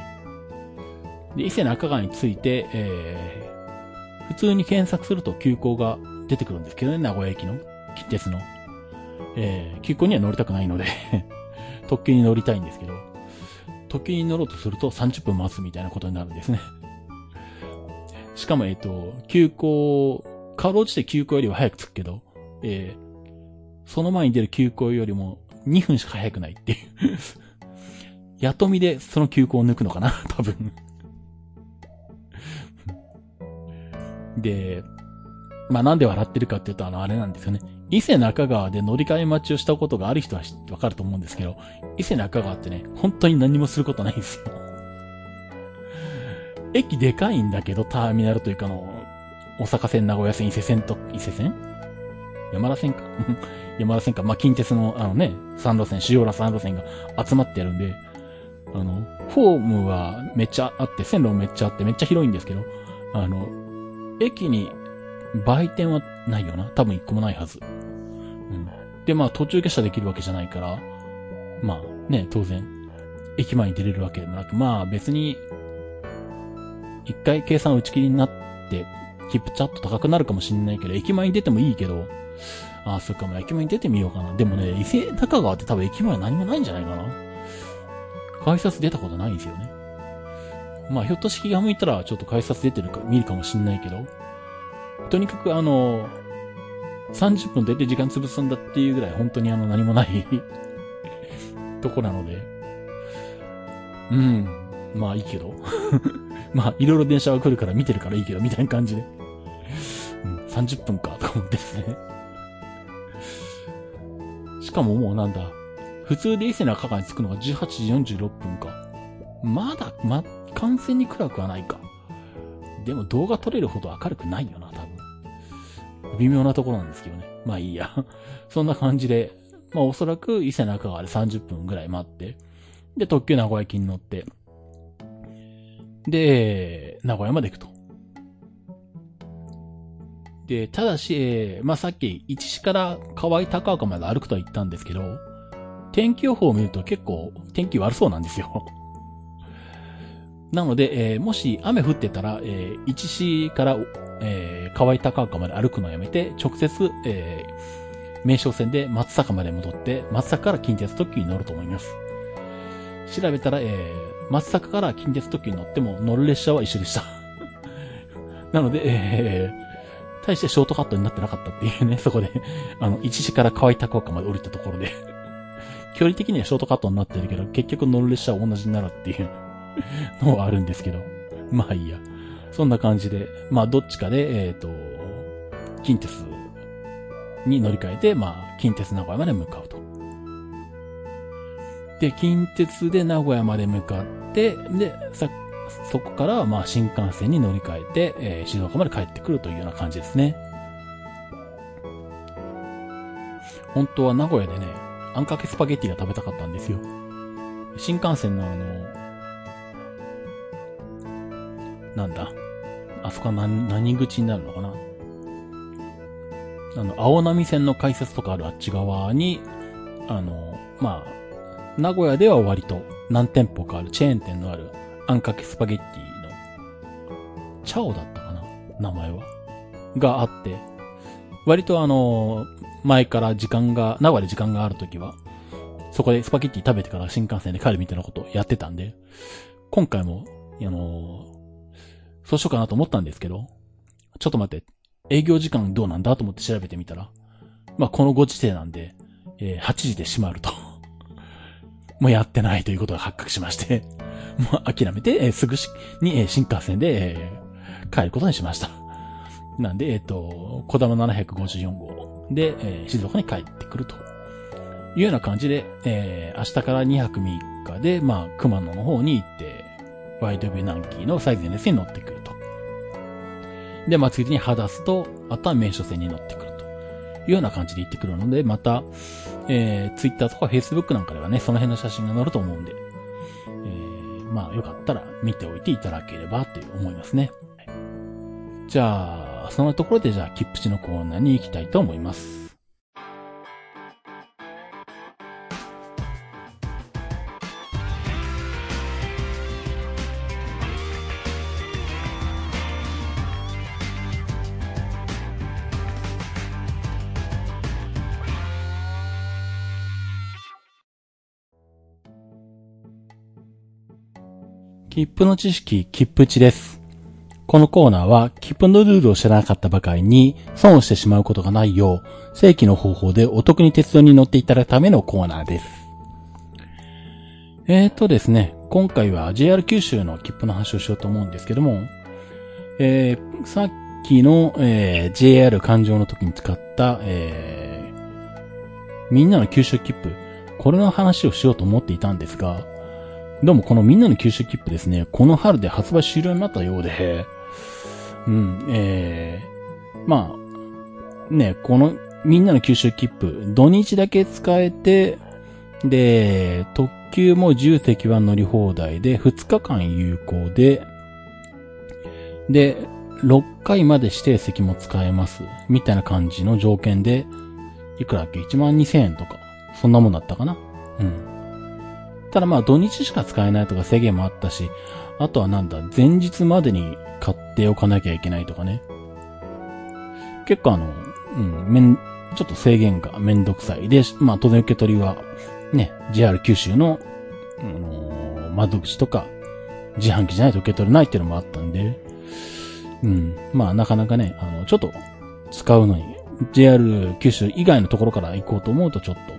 で伊勢中川に着いて、普通に検索すると急行が出てくるんですけどね、名古屋駅の近鉄の、急行には乗りたくないので特急に乗りたいんですけど、特急に乗ろうとすると30分待つみたいなことになるんですね。しかも急行かろうじて急行よりは早く着くけど、その前に出る急行よりも2分しか早くないっていうやとみでその急行を抜くのかな多分で、まあ、なんで笑ってるかっていうと、あれなんですよね。伊勢中川で乗り換え待ちをしたことがある人はわかると思うんですけど、伊勢中川ってね、本当に何もすることないんですよ。駅でかいんだけど、ターミナルというか大阪線、名古屋線、伊勢線山田線か山田線か。まあ、近鉄の三路線、主要な三路線が集まってるんで、フォームはめっちゃあって、線路もめっちゃあって、めっちゃ広いんですけど、駅に売店はないよな。多分一個もないはず。うん、で、まあ途中下車できるわけじゃないから、まあね、当然、駅前に出れるわけでもなく、まあ別に、一回計算打ち切りになって、切符ちゃっと高くなるかもしれないけど、駅前に出てもいいけど、ああ、そっか、まあ駅前に出てみようかな。でもね、伊勢中川って多分駅前は何もないんじゃないかな。改札出たことないんですよね。まあひょっとして気が向いたらちょっと改札出てるか見るかもしんないけど、とにかく30分出て時間潰すんだっていうぐらい本当に何もないとこなので、うん、まあいいけどまあいろいろ電車が来るから見てるからいいけどみたいな感じで、うん、30分かと思ってですねしかももうなんだ、普通で伊勢の赤川に着くのが18時46分か、まだ完全に暗くはないか。でも動画撮れるほど明るくないよな、多分。微妙なところなんですけどね。まあいいや。そんな感じで、まあおそらく伊勢中川で30分ぐらい待って、で、特急名古屋駅に乗って、で、名古屋まで行くと。で、ただし、まあさっき、一市から河合高岡まで歩くとは言ったんですけど、天気予報を見ると結構天気悪そうなんですよ。なので、もし雨降ってたら、一市から、河合高岡まで歩くのをやめて、直接、名昇線で松阪まで戻って、松阪から近鉄特急に乗ると思います。調べたら、松阪から近鉄特急に乗っても乗る列車は一緒でした。なので、大してショートカットになってなかったっていうね、そこで、一市から河合高岡まで降りたところで、距離的にはショートカットになってるけど、結局乗る列車は同じになるっていう。のはあるんですけど。まあいいや。そんな感じで、まあどっちかで、近鉄に乗り換えて、まあ近鉄名古屋まで向かうと。で、近鉄で名古屋まで向かって、で、そこからまあ新幹線に乗り換えて、静岡まで帰ってくるというような感じですね。本当は名古屋でね、あんかけスパゲッティが食べたかったんですよ。新幹線のなんだあそこは何口になるのかな、青波線の改札とかあるあっち側に、まあ、名古屋では割と何店舗かある、チェーン店のある、あんかけスパゲッティの、チャオだったかな名前は。があって、割と前から名古屋で時間があるときは、そこでスパゲッティ食べてから新幹線で帰るみたいなことをやってたんで、今回も、そうしようかなと思ったんですけど、ちょっと待って、営業時間どうなんだと思って調べてみたら、まあ、このご時世なんで、8時で閉まると。もうやってないということが発覚しまして、もう諦めて、すぐに、新幹線で、帰ることにしました。なんで、こだま754号で、静岡に帰ってくるというような感じで、明日から2泊3下で、まあ、熊野の方に行って、ワイドビューナンキーの最前列に乗ってくると。で、まあ、ついでにハダスと、あとは名所線に乗ってくるというような感じで行ってくるので、また、Twitter とか Facebook なんかではね、その辺の写真が載ると思うんで、まあ、よかったら見ておいていただければと思いますね。じゃあ、そのところでじゃあ、キップチのコーナーに行きたいと思います。切符の知識、切符値です。このコーナーは、切符のルールを知らなかったばかりに、損をしてしまうことがないよう、正規の方法でお得に鉄道に乗っていただくためのコーナーです。ですね、今回は JR 九州の切符の話をしようと思うんですけども、さっきの、JR 環状の時に使った、みんなの九州切符、これの話をしようと思っていたんですが、どうもこのみんなの九州切符ですね、この春で発売終了になったようで、まあ、ね、このみんなの九州切符、土日だけ使えて、で、特急も10席は乗り放題で、2日間有効で、で、6回まで指定席も使えます、みたいな感じの条件で、いくらだっけ ?12,000 円とか、そんなもんだったかな。うん。ただまあ土日しか使えないとか制限もあったし、あとはなんだ、前日までに買っておかなきゃいけないとかね。結構ちょっと制限がめんどくさい。で、まあ当然受け取りは、ね、JR 九州の、窓口とか、自販機じゃないと受け取れないっていうのもあったんで、まあなかなかね、ちょっと使うのに、JR 九州以外のところから行こうと思うとちょっと、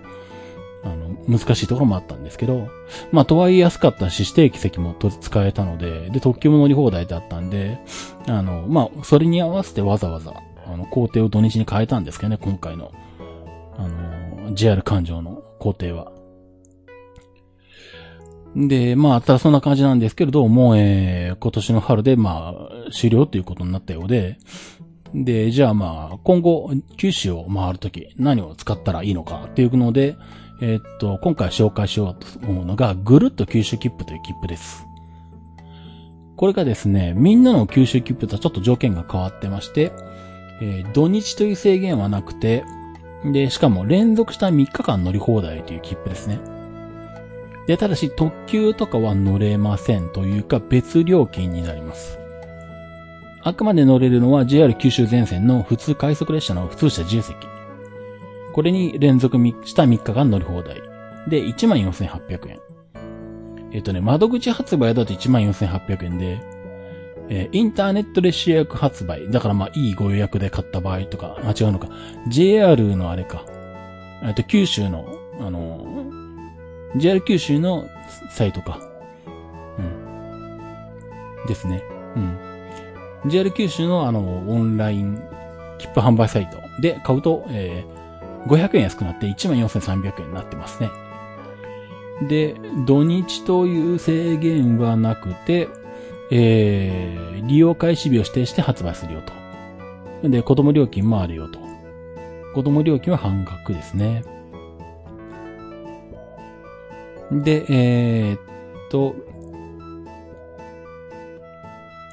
難しいところもあったんですけど、まあ、とはいえ安かったし、指定席も使えたので、で、特急も乗り放題だったんで、まあ、それに合わせてわざわざ、工程を土日に変えたんですけどね、今回の、JR 環状の工程は。で、まあ、ただそんな感じなんですけれども、今年の春で、まあ、終了ということになったようで、で、じゃあまあ、今後、九州を回るとき、何を使ったらいいのかっていうので、今回紹介しようと思うのが、ぐるっと九州切符という切符です。これがですね、みんなの九州切符とはちょっと条件が変わってまして、土日という制限はなくて、で、しかも連続した3日間乗り放題という切符ですね。で、ただし特急とかは乗れませんというか、別料金になります。あくまで乗れるのは JR 九州全線の普通快速列車の普通車10席。これに連続した3日間乗り放題。で、14,800 円。窓口発売だと 14,800 円で、インターネットで主約発売。だからまあ、いいご予約で買った場合とか、あ、違うのか。JR のあれか。九州の、JR 九州のサイトか。ですね。JR 九州のオンライン切符販売サイトで買うと、500円安くなって 14,300 円になってますね。で、土日という制限はなくて、利用開始日を指定して発売するよと。で、子供料金もあるよと。子供料金は半額ですね。で、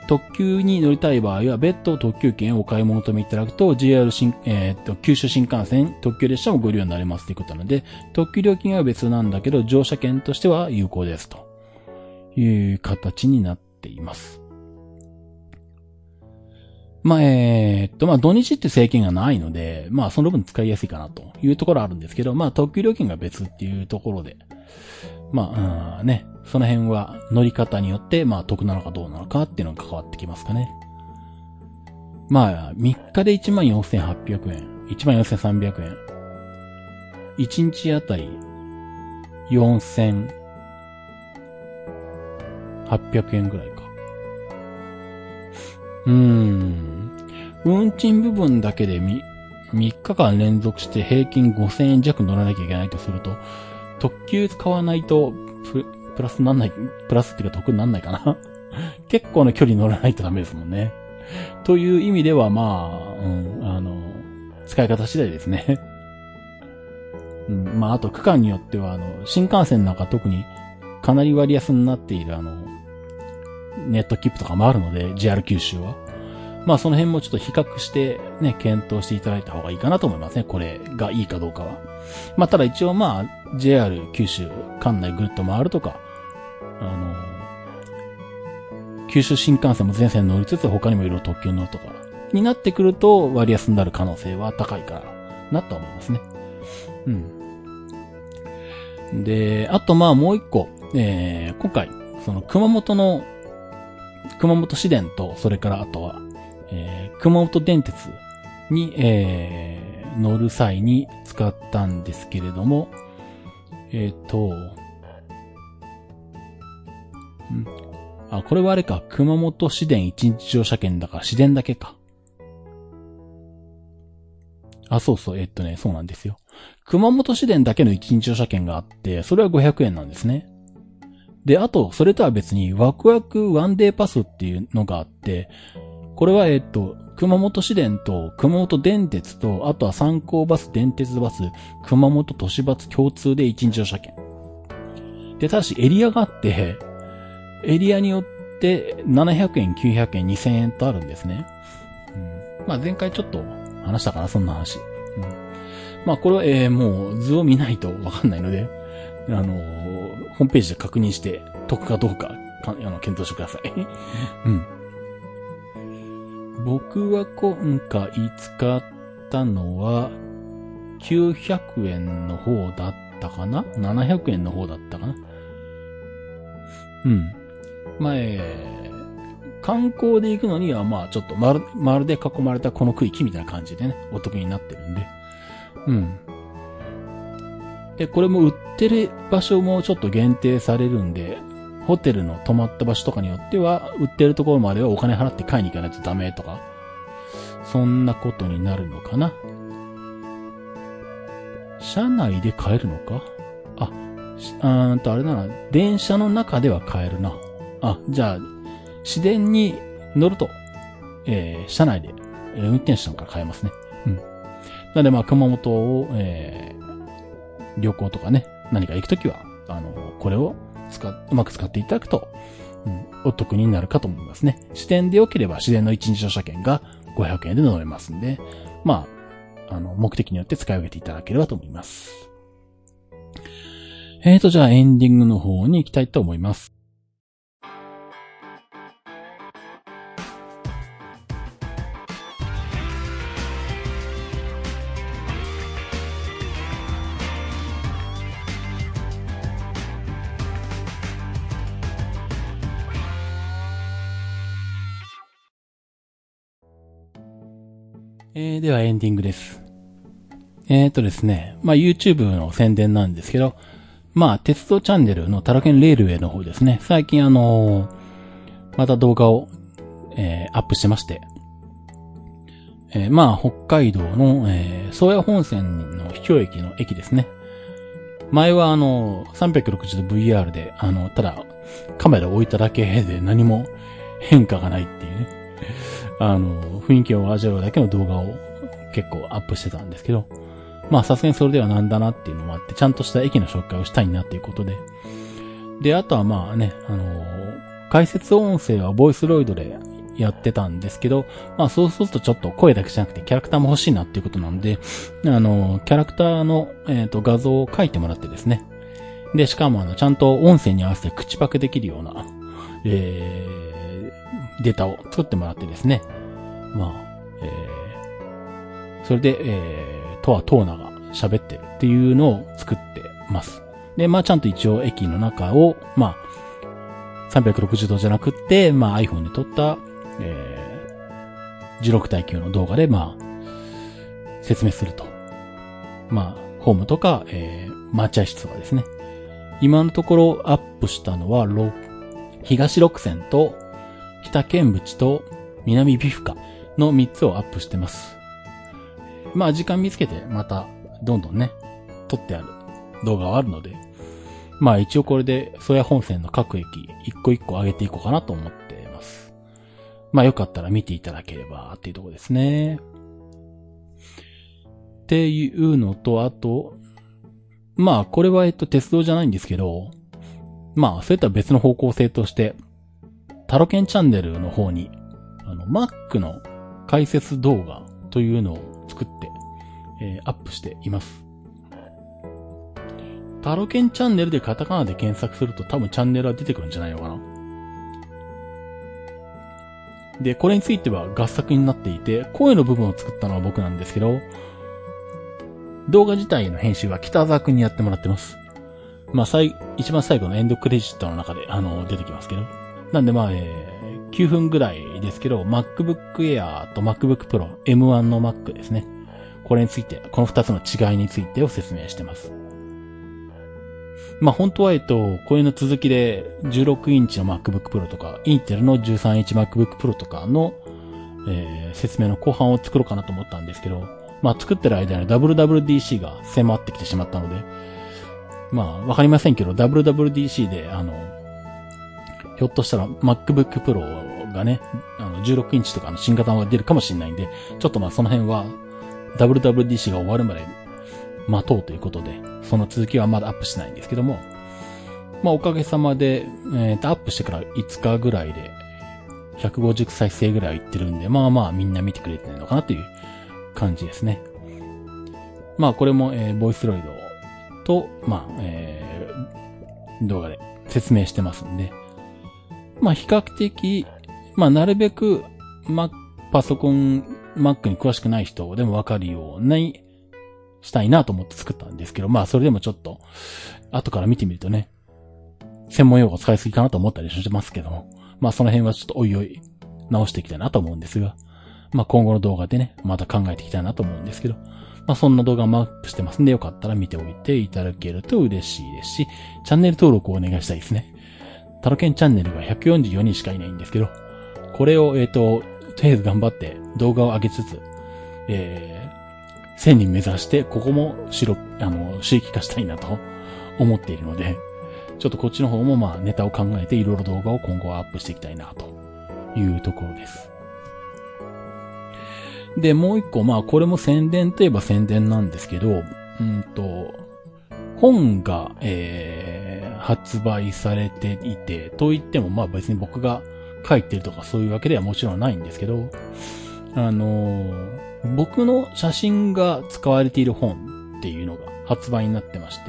特急に乗りたい場合は、別途特急券をお買い求めいただくと、九州新幹線、特急列車もご利用になれますということなので、特急料金は別なんだけど、乗車券としては有効ですという形になっています。まあ、まあ、土日って制限がないので、まあ、その分使いやすいかなというところあるんですけど、まあ、特急料金が別っていうところで、まあ、ね、その辺は乗り方によって、まあ、得なのかどうなのかっていうのが関わってきますかね。まあ、3日で 14,800 円、14,300 円。1日あたり 4,800 円ぐらいか。運賃部分だけで3日間連続して平均 5,000 円弱乗らなきゃいけないとすると、特急使わないと、プラスなんない、プラスっていうか得になんないかな。結構な距離乗らないとダメですもんね。という意味では、まあ、使い方次第ですね。うん、まあ、あと区間によっては、新幹線なんか特にかなり割安になっている、ネット切符とかもあるので、JR 九州は。まあ、その辺もちょっと比較して、ね、検討していただいた方がいいかなと思いますね。これがいいかどうかは。まあ、ただ一応まあ、JR 九州、管内ぐるっと回るとか、九州新幹線も全線乗りつつ他にもいろいろ特急乗るとかになってくると割安になる可能性は高いからなと思いますね。うん。で、あとまあもう一個、今回その熊本市電とそれからあとは、熊本電鉄に、乗る際に使ったんですけれども、あ、これはあれか。熊本市電一日乗車券だから市電だけか。あ、そうそう。そうなんですよ。熊本市電だけの一日乗車券があって、それは500円なんですね。で、あと、それとは別に、ワクワクワンデーパスっていうのがあって、これは、熊本市電と熊本電鉄と、あとは三高バス、電鉄バス、熊本都市バス共通で一日乗車券。で、ただしエリアがあって、エリアによって700円、900円、2000円とあるんですね。うん、まあ前回ちょっと話したかな、そんな話。うん、まあこれは、もう図を見ないとわかんないので、ホームページで確認して得かどうか、検討してください。うん、僕は今回使ったのは、900円の方だったかな ?700 円の方だったかな。うん。まあ、観光で行くのには、まあ、ちょっと丸で囲まれたこの区域みたいな感じでね、お得になってるんで。うん。で、これも売ってる場所もちょっと限定されるんで、ホテルの泊まった場所とかによっては、売ってるところまではお金払って買いに行かないとダメとか、そんなことになるのかな。車内で買えるのか？あ、あれだな、電車の中では買えるな。あ、じゃあ、市電に乗ると、車内で、運転手さんから買えますね。うん。なのでまあ、熊本を、旅行とかね、何か行くときは、これをうまく使っていただくと、うん、お得になるかと思いますね。市電で良ければ、市電の一日乗車券が500円で乗れますんで、まあ、目的によって使い分けていただければと思います。じゃあエンディングの方に行きたいと思います。ではエンディングです。ですね、まあ YouTube の宣伝なんですけど、まあ、鉄道チャンネルのタラケンレールウェイの方ですね。最近また動画を、アップしてまして。まあ、北海道の、宗谷本線の秘境駅の駅ですね。前は360度 VR で、ただカメラを置いただけで何も変化がないっていうね。雰囲気を味わうだけの動画を結構アップしてたんですけど。まあさすがにそれではなんだなっていうのもあって、ちゃんとした駅の紹介をしたいなっていうことで。で、あとはまあね、解説音声はボイスロイドでやってたんですけど、まあそうするとちょっと声だけじゃなくてキャラクターも欲しいなっていうことなんで、キャラクターの、画像を書いてもらってですね。で、しかもちゃんと音声に合わせて口パクできるような、データを作ってもらってですね。まあ、それで、とはトーナが喋ってるっていうのを作ってます。で、まあちゃんと一応駅の中を、まあ、360度じゃなくって、まあ iPhone で撮った、16対9の動画で、まあ、説明すると。まあ、ホームとか、待合室とかですね。今のところアップしたのは、東六線と、北剣淵と、南美深の3つをアップしてます。まあ時間見つけてまたどんどんね、撮ってある動画はあるので、まあ一応これで宗谷本線の各駅一個一個上げていこうかなと思っています。まあよかったら見ていただければっていうところですね。っていうのと、あと、まあこれは鉄道じゃないんですけど、まあそういった別の方向性として、タロケンチャンネルの方に、Mac の解説動画というのを作って、アップしています。タロケンチャンネルでカタカナで検索すると多分チャンネルは出てくるんじゃないのかな。で、これについては合作になっていて、声の部分を作ったのは僕なんですけど、動画自体の編集は北沢くんにやってもらってます。まあ、一番最後のエンドクレジットの中で、出てきますけど。なんでまあ、9分ぐらいですけど、MacBook Air と MacBook Pro M1 の Mac ですね。これについて、この2つの違いについてを説明してます。まあ、本当はこれの続きで16インチの MacBook Pro とか、インテルの13インチ MacBook Pro とかの、説明の後半を作ろうかなと思ったんですけど、まあ、作ってる間に WWDC が迫ってきてしまったので、まあ、わかりませんけど、WWDC で、ひょっとしたら MacBook Pro がね、16インチとかの新型が出るかもしれないんで、ちょっとまあその辺は WWDC が終わるまで待とうということで、その続きはまだアップしないんですけども、まあおかげさまで、アップしてから5日ぐらいで150再生ぐらいいってるんで、まあまあみんな見てくれてないのかなという感じですね。まあこれも、ボイスロイドと、まあ、動画で説明してますんで、まあ比較的、まあなるべく、パソコン、Mac に詳しくない人でもわかるようにしたいなと思って作ったんですけど、まあそれでもちょっと、後から見てみるとね、専門用語使いすぎかなと思ったりしてますけども、まあその辺はちょっとおいおい直していきたいなと思うんですが、まあ今後の動画でね、また考えていきたいなと思うんですけど、まあそんな動画もアップしてますんで、よかったら見ておいていただけると嬉しいですし、チャンネル登録をお願いしたいですね。タロケンチャンネルが144人しかいないんですけど、これを、とりあえず頑張って動画を上げつつ、1000人目指して、ここも収益化したいなと思っているので、ちょっとこっちの方もまあネタを考えていろいろ動画を今後はアップしていきたいなというところです。で、もう一個、まあこれも宣伝といえば宣伝なんですけど、本が、発売されていて、と言ってもまあ別に僕が書いてるとかそういうわけではもちろんないんですけど、僕の写真が使われている本っていうのが発売になってまし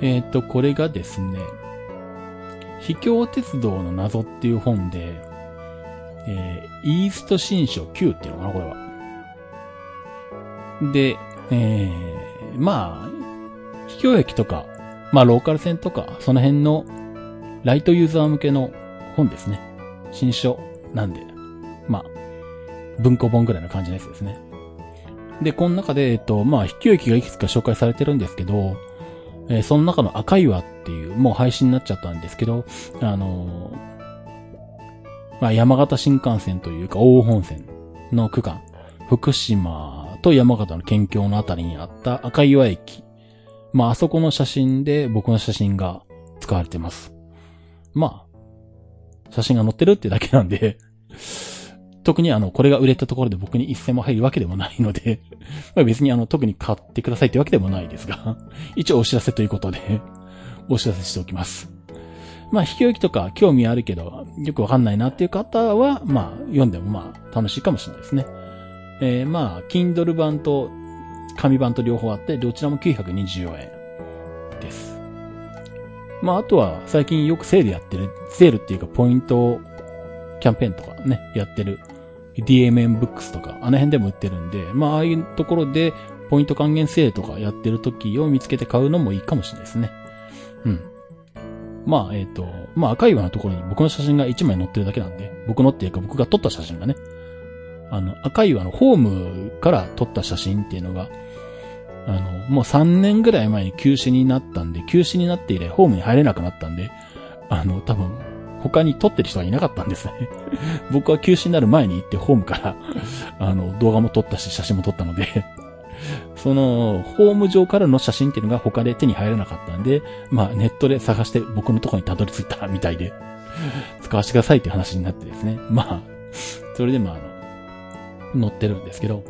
て、これがですね、秘境鉄道の謎っていう本で、イースト新書9っていうのかな、これは。で、まあ、秘境駅とか、まあ、ローカル線とか、その辺のライトユーザー向けの本ですね。新書なんで、まあ、文庫本ぐらいの感じのやつですね。で、この中で、まあ、秘境駅がいくつか紹介されてるんですけど、その中の赤岩っていう、もう配信になっちゃったんですけど、まあ、山形新幹線というか、奥羽本線の区間、福島と山形の県境のあたりにあった赤岩駅、まあ、あそこの写真で僕の写真が使われてます。まあ、写真が載ってるってだけなんで、特にこれが売れたところで僕に一銭も入るわけでもないので、まあ別に特に買ってくださいってわけでもないですが、一応お知らせということで、お知らせしておきます。まあ、秘境駅とか興味あるけど、よくわかんないなっていう方は、まあ、読んでもまあ、楽しいかもしれないですね。まあ、Kindle 版と、紙版と両方あって、どちらも924円です。まあ、あとは最近よくセールっていうかポイントキャンペーンとかね、やってる DMM Books とか、あの辺でも売ってるんで、まあ、ああいうところでポイント還元セールとかやってる時を見つけて買うのもいいかもしれないですね。うん。まあ、まあ、赤岩のところに僕の写真が1枚載ってるだけなんで、僕が撮った写真がね、赤岩のホームから撮った写真っていうのが、もう3年ぐらい前に休止になって以来ホームに入れなくなったんで、多分、他に撮ってる人はいなかったんですね。僕は休止になる前に行ってホームから、動画も撮ったし、写真も撮ったので、そのホーム上からの写真っていうのが他で手に入らなかったんで、まあネットで探して僕のところにたどり着いたみたいで使わせてくださいっていう話になってですね、まあそれでも載ってるんですけど、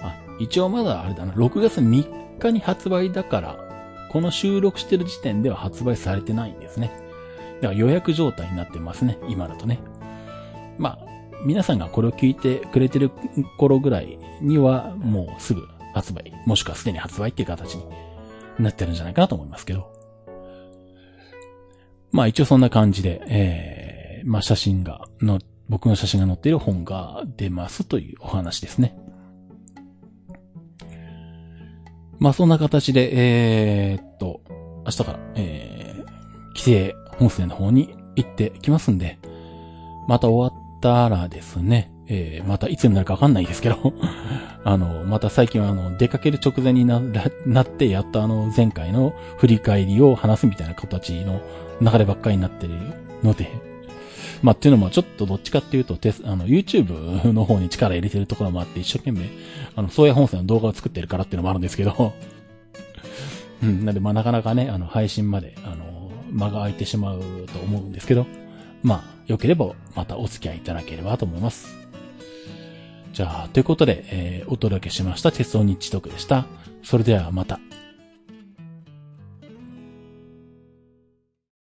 あ、一応まだあれだな、6月3日に発売だからこの収録してる時点では発売されてないんですね。だから予約状態になってますね、今だとね。まあ皆さんがこれを聞いてくれてる頃ぐらいにはもうすぐ発売、もしくはすでに発売っていう形になってるんじゃないかなと思いますけど。まあ一応そんな感じで、まあ写真がの、僕の写真が載っている本が出ますというお話ですね。まあそんな形で、明日から、帰省本線の方に行ってきますんで、また終わったらですね、またいつになるかわかんないですけどまた最近は出かける直前に なってやった前回の振り返りを話すみたいな形の流ればっかりになってるので、まあっていうのもちょっとどっちかっていうとYouTube の方に力入れてるところもあって、一生懸命宗谷本線の動画を作ってるからっていうのもあるんですけどうん、なんでまあなかなかね配信まで間が空いてしまうと思うんですけど、まあ良ければまたお付き合いいただければと思います。じゃあということで、お届けしました鉄道日知トークでした。それではまた。